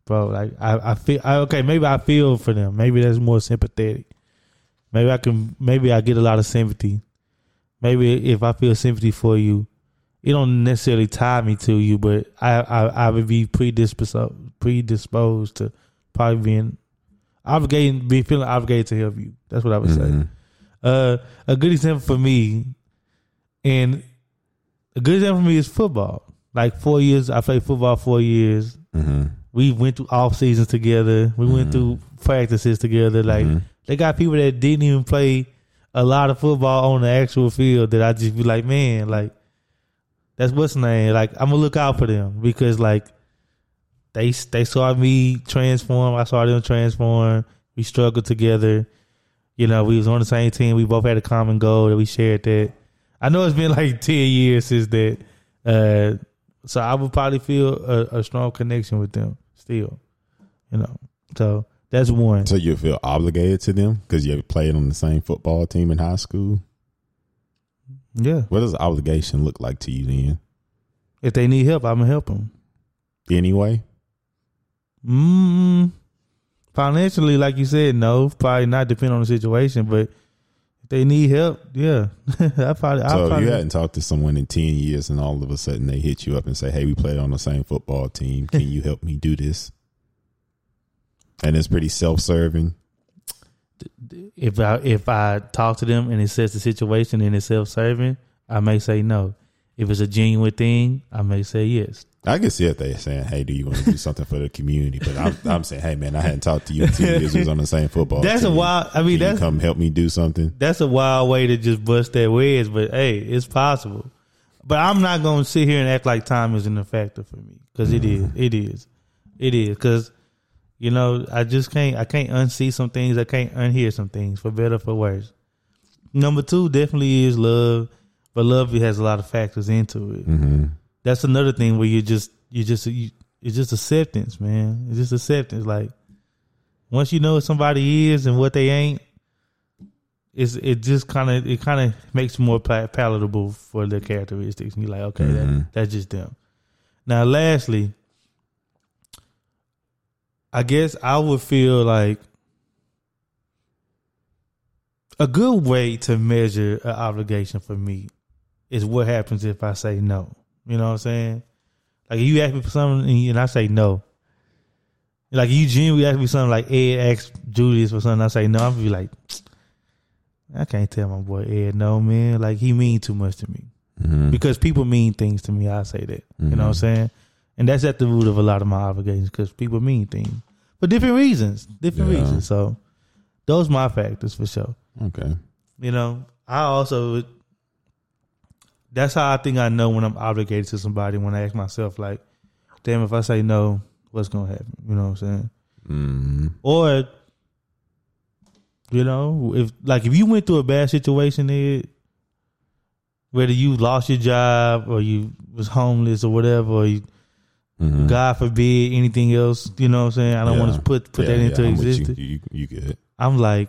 bro, like, I, I feel, I, okay, maybe I feel for them. Maybe that's more sympathetic. Maybe I can, maybe I get a lot of sympathy. Maybe if I feel sympathy for you, it don't necessarily tie me to you, but I, I, I would be predisposed, predisposed to probably being obligated, be feeling obligated to help you. That's what I would mm-hmm. say. Uh, a good example for me, and a good example for me is football. Like four years, I played football four years. Mm-hmm. We went through off seasons together. We mm-hmm. went through practices together. Like mm-hmm. they got people that didn't even play a lot of football on the actual field. That I just be like, man, like that's what's name. Like I'm gonna look out for them because like they they saw me transform. I saw them transform. We struggled together. You know, we was on the same team. We both had a common goal that we shared that. I know it's been like ten years since that. Uh, so I would probably feel a, a strong connection with them still, you know. So that's one. So you feel obligated to them because you played on the same football team in high school? Yeah. What does obligation look like to you then? If they need help, I'm going to help them. Anyway? Mm-hmm. Financially, like you said, no, probably not depending on the situation, but if they need help, yeah. I probably, I so probably, you hadn't talked to someone in ten years and all of a sudden they hit you up and say, hey, we played on the same football team. Can you help me do this? And it's pretty self-serving. If I, if I talk to them and it says the situation and it's self-serving, I may say no. If it's a genuine thing, I may say yes. I can see if they're saying, hey, do you want to do something for the community? But I'm, I'm saying, hey, man, I hadn't talked to you in two years. We was on the same football that's team. A wild, I mean, can that's, you come help me do something? That's a wild way to just bust that wedge, but, hey, it's possible. But I'm not going to sit here and act like time isn't a factor for me because mm-hmm. it is. It is. It is because, you know, I just can't I can't unsee some things. I can't unhear some things, for better or for worse. Number two definitely is love, but love it has a lot of factors into it. Mm-hmm. That's another thing where you just you just you, it's just acceptance, man. It's just acceptance. Like once you know what somebody is and what they ain't, it's it just kind of it kind of makes more pal- palatable for their characteristics. And you're like, okay, mm-hmm. that, that's just them. Now, lastly, I guess I would feel like a good way to measure an obligation for me is what happens if I say no. You know what I'm saying? Like if you ask me for something and I say no, Like Eugene, we asked me something like Ed asked Julius for something. I say no. I'm be like, I can't tell my boy Ed no, man. Like he mean too much to me, mm-hmm. because people mean things to me. I say that, mm-hmm. you know what I'm saying, and that's at the root of a lot of my obligations because people mean things for different reasons, different yeah. reasons. So those my factors for sure. Okay, you know, I also that's how I think I know when I'm obligated to somebody. When I ask myself, like, damn, if I say no, what's gonna happen? You know what I'm saying? Mm-hmm. Or, you know, if like if you went through a bad situation, Ed, whether you lost your job or you was homeless or whatever, or you, mm-hmm. God forbid anything else, you know what I'm saying? I don't yeah. want to put put yeah, that into yeah, existence. You, you, you get. I'm like,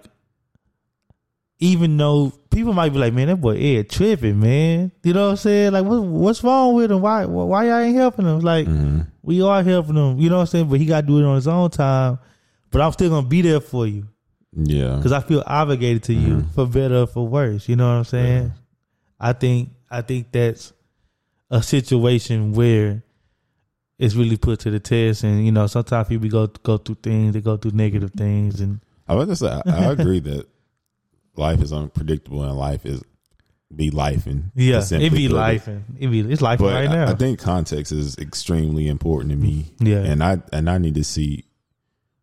even though people might be like, man, that boy Ed tripping, man. You know what I'm saying? Like, what, what's wrong with him? Why why y'all ain't helping him? Like, mm-hmm. we are helping him. You know what I'm saying? But he got to do it on his own time. But I'm still going to be there for you. Yeah. Because I feel obligated to mm-hmm. you for better or for worse. You know what I'm saying? Yeah. I think I think that's a situation where it's really put to the test. And, you know, sometimes people go, go through things. They go through negative things. And I was just, I, I agree that life is unpredictable and life is be lifing. Yeah, it be lifing. It be it's lifing but right now. I, I think context is extremely important to me. Yeah, and I and I need to see.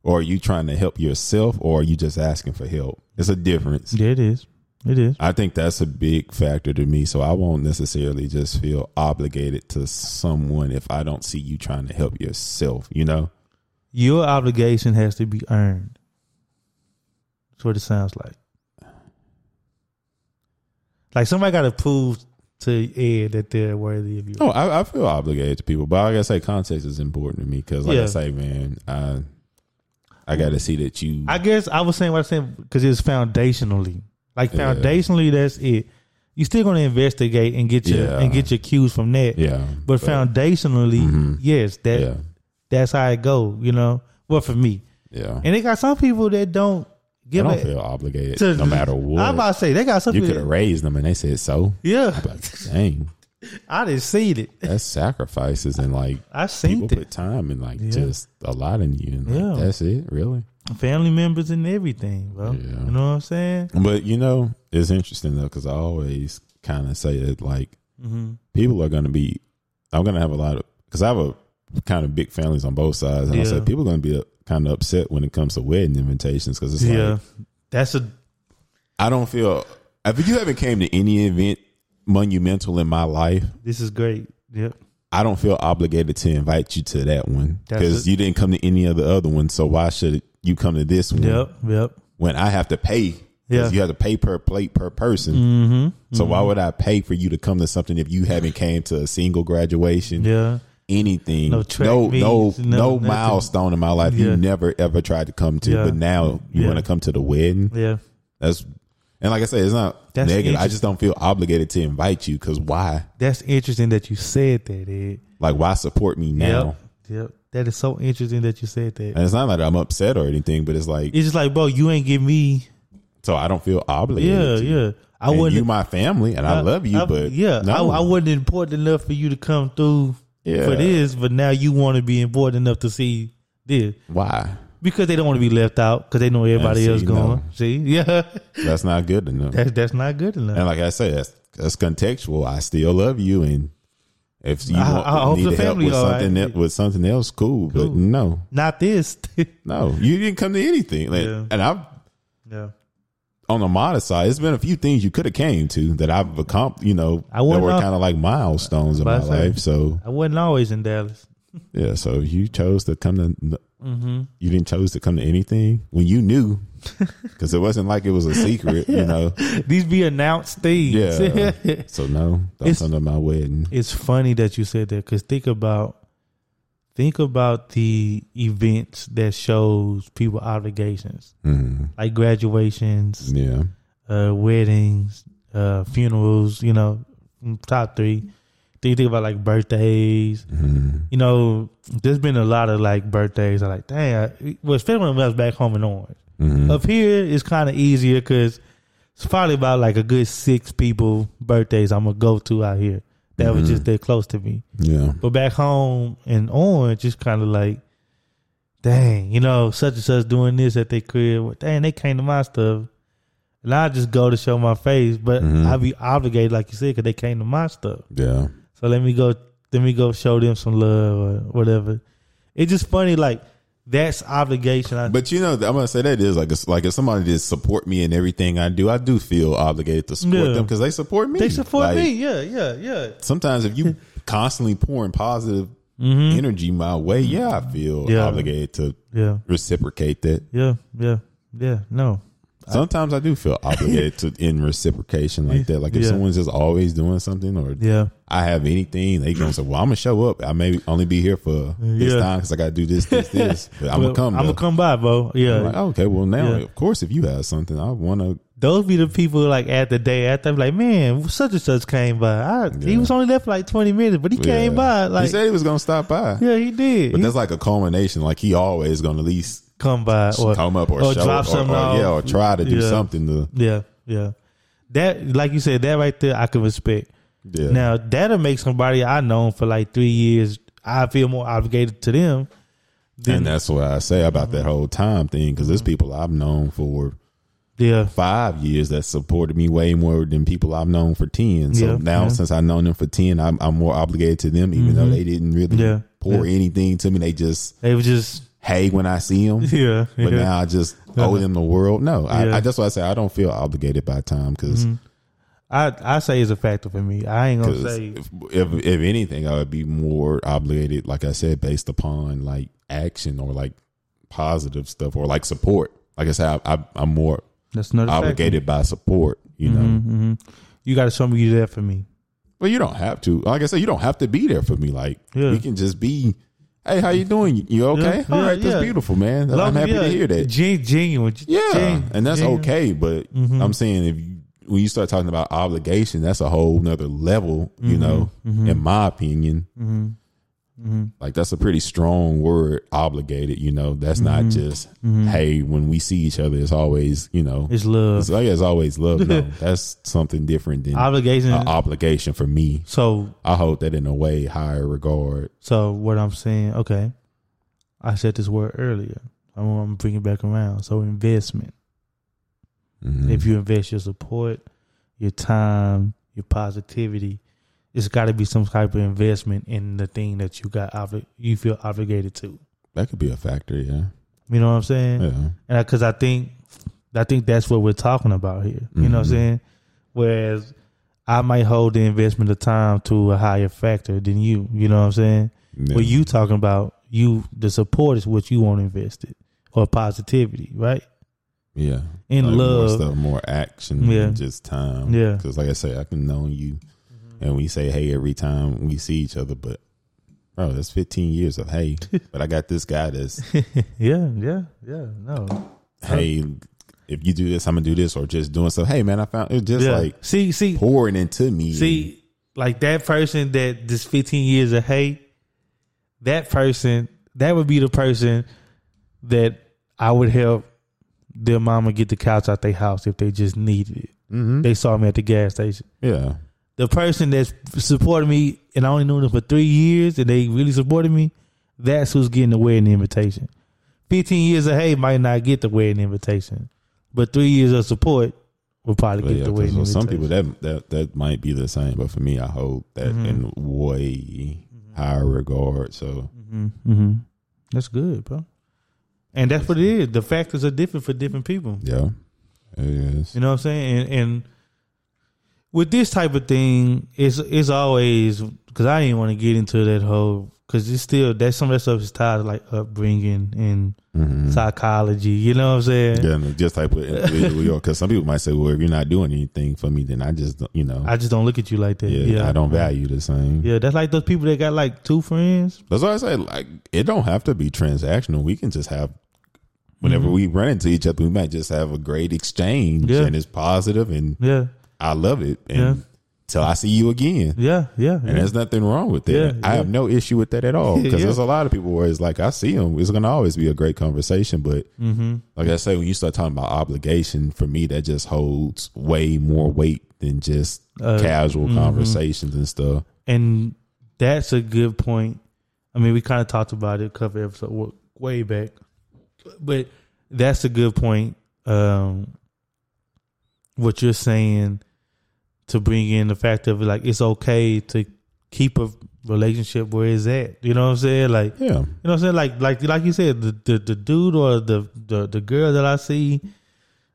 Or are you trying to help yourself, or are you just asking for help? It's a difference. Yeah, it is. It is. I think that's a big factor to me. So I won't necessarily just feel obligated to someone if I don't see you trying to help yourself. You know, your obligation has to be earned. That's what it sounds like. Like somebody got to prove to Ed that they're worthy of you. Oh, I, I feel obligated to people, but like I gotta say, context is important to me because, like yeah. I say, man, I I gotta see that you. I guess I was saying what I said because it's foundationally, like yeah. foundationally, that's it. You still gonna investigate and get your yeah. and get your cues from that. Yeah, but, but foundationally, mm-hmm. yes, that yeah. that's how it go. You know, well for me, yeah, and they got some people that don't. Give I don't it, feel obligated to, no matter what. I'm about to say, they got something. You could have raised them and they said so. Yeah. I'm about to, dang. I didn't see it. That's sacrifices and like I seen people it. Put time and like yeah. just a lot in you. And like, yeah. that's it, really. Family members and everything, bro. Yeah. You know what I'm saying? But you know, it's interesting though, because I always kind of say that like mm-hmm. people are going to be, I'm going to have a lot of, because I have a kind of big families on both sides. And yeah. I said, people are going to be a, kind of upset when it comes to wedding invitations because it's yeah, like, that's a. I don't feel if you haven't came to any event monumental in my life. This is great. Yep. I don't feel obligated to invite you to that one because you didn't come to any of the other ones. So why should you come to this one? Yep. Yep. When I have to pay, yeah, you have to pay per plate per person. Mm-hmm, so mm-hmm. why would I pay for you to come to something if you haven't came to a single graduation? Yeah. Anything, no, no, no, no milestone in my life yeah. you never ever tried to come to, yeah. but now you yeah. want to come to the wedding. Yeah, that's and like I said, it's not that's negative. I just don't feel obligated to invite you because why? That's interesting that you said that, Ed. Like, why support me now? Yep, yep. That is so interesting that you said that. And it's not like I'm upset or anything, but it's like it's just like, bro, you ain't give me, so I don't feel obligated. Yeah, to. yeah. I and wouldn't. You my family, and I, I love you, I, but yeah, no. I, I wasn't important enough for you to come through. Yeah. For this, but now you want to be important enough to see this. Why? Because they don't want to be left out because they know everybody see, else going. No. See, yeah, that's not good enough. That's that's not good enough. And like I said, that's, that's contextual. I still love you, and if you I, want, I need to help with something right. that, with something else, cool, cool. But no, not this. No, you didn't come to anything. Like, yeah. And I've yeah. on the modest side, it's been a few things you could have came to that I've accomplished, you know, that were kind of like milestones in my life. So I wasn't always in Dallas. Yeah. So you chose to come to, mm-hmm. you didn't chose to come to anything when you knew, because it wasn't like it was a secret, yeah. you know, these be announced things. Yeah. So no, don't it's, come to my wedding. It's funny that you said that. Cause think about, think about the events that shows people obligations, mm-hmm. like graduations, yeah, uh, weddings, uh, funerals. You know, top three. Then you think about like birthdays. Mm-hmm. You know, there's been a lot of like birthdays. I'm like, dang, I, well, especially when I was back home in Orange. Mm-hmm. Up here, it's kind of easier because it's probably about like a good six people birthdays I'm gonna go to out here. That was mm-hmm. just that close to me. Yeah. But back home in Orange, it's kind of like dang, you know, such and such doing this at their crib. Dang, they came to my stuff. And I just go to show my face, but mm-hmm. I be obligated, like you said, because they came to my stuff. Yeah. So let me go, let me go show them some love or whatever. It's just funny, like, that's obligation. I but you know, I'm gonna say that is like, it's like if somebody just support me in everything I do, I do feel obligated to support yeah. them because they support me. They support like, me, yeah, yeah, yeah. Sometimes if you constantly pouring positive mm-hmm. energy my way, yeah, I feel yeah. obligated to yeah. reciprocate that. Yeah, yeah, yeah. No, sometimes I, I do feel obligated to in reciprocation like that. Like if yeah. someone's just always doing something, or yeah. I have anything, they gonna say, "Well, I'm gonna show up. I may only be here for this yeah. time because I gotta do this, this, this. But I'm well, gonna come. I'm though. gonna come by, bro. Yeah. Like, oh, okay. Well, now, yeah. of course, if you have something, I wanna. Those be the people like at the day after, like, man, such and such came by. I, yeah. He was only there for like twenty minutes, but he yeah. came by. Like he said, he was gonna stop by. Yeah, he did. But he, that's like a culmination. Like he always gonna at least come by or come up or, or show drop something or, or, yeah, or try to do yeah. something to yeah yeah that, like you said, that right there I can respect. Yeah. Now that'll make somebody I known for like three years, I feel more obligated to them than, and that's what I say about that whole time thing, because there's people I've known for yeah five years that supported me way more than people I've known for ten. So yeah, now yeah. since I've known them for ten, I'm, I'm more obligated to them, even mm-hmm. though they didn't really yeah, pour yeah. anything to me. They just they were just hey, when I see them, yeah, but yeah. now I just owe them the world. No, yeah. I, I, that's why I say I don't feel obligated by time, because mm-hmm. I, I say it's a factor for me. I ain't gonna say if, if if anything, I would be more obligated, like I said, based upon like action or like positive stuff or like support. Like I said, I, I, I'm more that's obligated factor. By support. You know, mm-hmm, mm-hmm. you got to show me you're there for me. Well, you don't have to. Like I said, you don't have to be there for me. Like yeah. we can just be. Hey, how you doing? You okay? Yeah, all right, yeah. That's beautiful, man. Love, I'm happy yeah. to hear that. Gen- genuine. Yeah, Gen- and that's genuine. Okay, but mm-hmm. I'm saying if you, when you start talking about obligation, that's a whole nother level, mm-hmm. you know, mm-hmm. in my opinion. Mm-hmm. Mm-hmm. Like, that's a pretty strong word, obligated, you know. That's mm-hmm. not just, mm-hmm. hey, when we see each other, it's always, you know. It's love. It's, like, it's always love. No, that's something different than obligation. An obligation for me. So I hold that in a way higher regard. So what I'm saying, okay, I said this word earlier. I'm, I'm bringing it back around. So investment. Mm-hmm. If you invest your support, your time, your positivity, it's got to be some type of investment in the thing that you got obli- you feel obligated to. That could be a factor, yeah. You know what I'm saying? Yeah. And because I, I think, I think that's what we're talking about here. Mm-hmm. You know what I'm saying? Whereas I might hold the investment of time to a higher factor than you. You know what I'm saying? Yeah. What you talking about? You the support is what you want invested, or positivity, right? Yeah. In like love, more, stuff, more action, yeah. than just time, yeah. Because like I say, I can know you. And we say, hey, every time we see each other, but bro, that's fifteen years of, hey, but I got this guy that's. yeah, yeah, yeah. No. Hey, if you do this, I'm going to do this, or just doing stuff. Hey, man, I found it just yeah. like see, see, pouring into me. See, like that person that this fifteen years of hate, that person, that would be the person that I would help their mama get the couch out their house if they just needed it. Mm-hmm. They saw me at the gas station. Yeah. The person that's supported me and I only knew them for three years and they really supported me, that's who's getting the wedding invitation. fifteen years of hey might not get the wedding invitation, but three years of support will probably but get yeah, the wedding invitation. Some people, that, that that might be the same, but for me, I hold that mm-hmm. in way mm-hmm. higher regard. So mm-hmm. Mm-hmm. That's good, bro. And that's what it is. The factors are different for different people. Yeah, it is. You know what I'm saying? And... and with this type of thing, it's it's always, because I didn't want to get into that whole, because it's still that some of that stuff is tied to like upbringing and mm-hmm. psychology. You know what I'm saying? Yeah, no, just type of individual you are. Because some people might say, "Well, if you're not doing anything for me, then I just don't, you know, I just don't look at you like that. Yeah, yeah, I don't value the same." Yeah, that's like those people that got like two friends. That's why I say like it don't have to be transactional. We can just have. Whenever mm-hmm. we run into each other, we might just have a great exchange, yeah. and it's positive and yeah. I love it, and yeah. till I see you again. Yeah, yeah, yeah. And there's nothing wrong with that. Yeah, yeah. I have no issue with that at all, because yeah. there's a lot of people where it's like I see them, it's gonna always be a great conversation. But mm-hmm. like I say, when you start talking about obligation, for me that just holds way more weight than just uh, casual mm-hmm. conversations and stuff. And that's a good point. I mean, we kind of talked about it a couple episodes, way back. But that's a good point. Um, what you're saying, to bring in the fact of like, it's okay to keep a relationship where it's at. You know what I'm saying? Like, yeah. You know what I'm saying? Like, like, like you said, the, the, the dude or the, the, the girl that I see,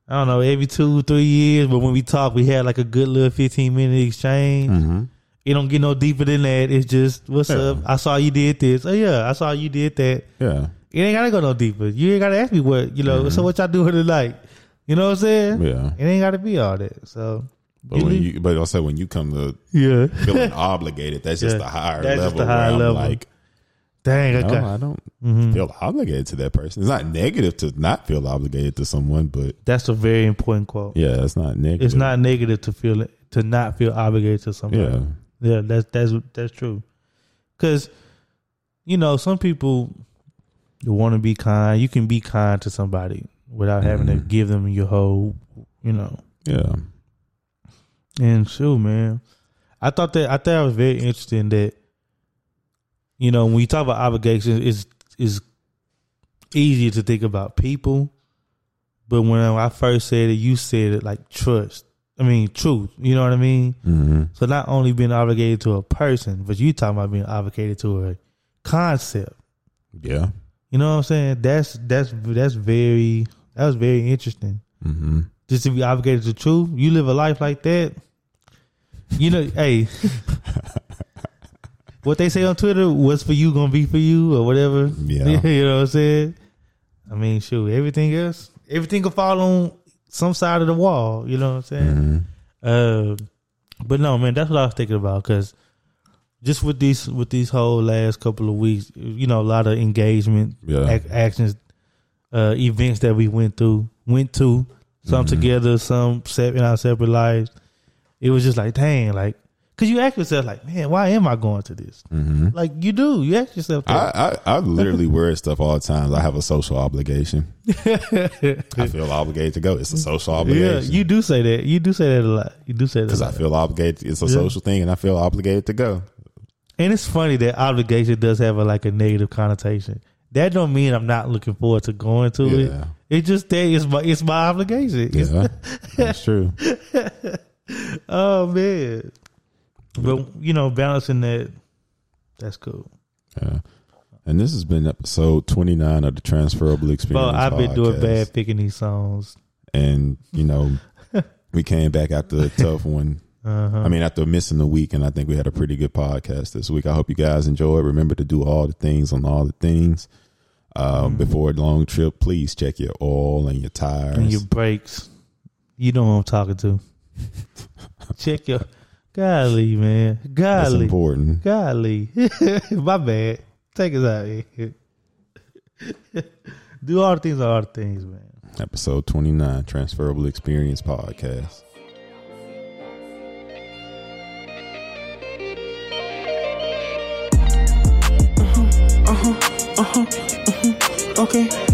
I don't know, every two, three years, but when we talk, we had like a good little fifteen minute exchange. Mm-hmm. It don't get no deeper than that. It's just, what's yeah. up? I saw you did this. Oh yeah, I saw you did that. Yeah. It ain't gotta go no deeper. You ain't gotta ask me what, you know, mm-hmm. so what y'all doing tonight? You know what I'm saying? Yeah. It ain't gotta be all that. So But you when leave. you, but also when you come to yeah. feeling obligated, that's just yeah. the higher that's level. That's the higher level. Like, dang, no, I don't mm-hmm. feel obligated to that person. It's not negative to not feel obligated to someone, but that's a very important quote. Yeah, it's not negative. It's not negative to feel to not feel obligated to someone. Yeah, yeah, that's that's that's true. Because you know, some people want to be kind. You can be kind to somebody without having mm-hmm. to give them your whole, you know. Yeah. And shoot, man, I thought that I thought it was very interesting that, you know, when you talk about obligations, it's is easier to think about people, but when I first said it, you said it like trust. I mean, truth. You know what I mean? Mm-hmm. So not only being obligated to a person, but you talking about being obligated to a concept. Yeah, you know what I'm saying? That's that's that's very that was very interesting. Mm-hmm. Just to be obligated to truth. You live a life like that, you know. Hey, what they say on Twitter, what's for you gonna be for you, or whatever. Yeah. You know what I'm saying? I mean, shoot, everything else, everything can fall on some side of the wall. You know what I'm saying? Mm-hmm. uh, But no, man, that's what I was thinking about. Cause just with these With these whole last couple of weeks, you know, a lot of engagement, yeah. ac- Actions uh, events that we went through Went to some mm-hmm. together, some set in our separate lives. It was just like, dang, like, because you ask yourself, like, man, why am I going to this? Mm-hmm. Like, you do. You ask yourself that. I, I, I literally wear stuff all the time. I have a social obligation. I feel obligated to go. It's a social obligation. Yeah, you do say that. You do say that a lot. You do say that. Because I feel obligated. It's a yeah. social thing, and I feel obligated to go. And it's funny that obligation does have a, like a negative connotation. That don't mean I'm not looking forward to going to yeah. it. It just that it's my it's my obligation. Yeah, that's true. Oh man, but you know, balancing that, that's cool. Yeah, and this has been episode twenty-nine of the Transferable Experience. Bro, I've been podcast. doing bad picking these songs, and you know, we came back after a tough one. Uh-huh. I mean, after missing the week, and I think we had a pretty good podcast this week. I hope you guys enjoyed. Remember to do all the things on all the things. Uh, mm-hmm. Before a long trip, please check your oil and your tires and your brakes. You know who I'm talking to. Check your golly, man. Golly, that's important. Golly, my bad. Take us out of here. Do all the things, all the things, man. Episode twenty-nine, Transferable Experience Podcast. Uh huh. Uh huh. Uh huh. Okay.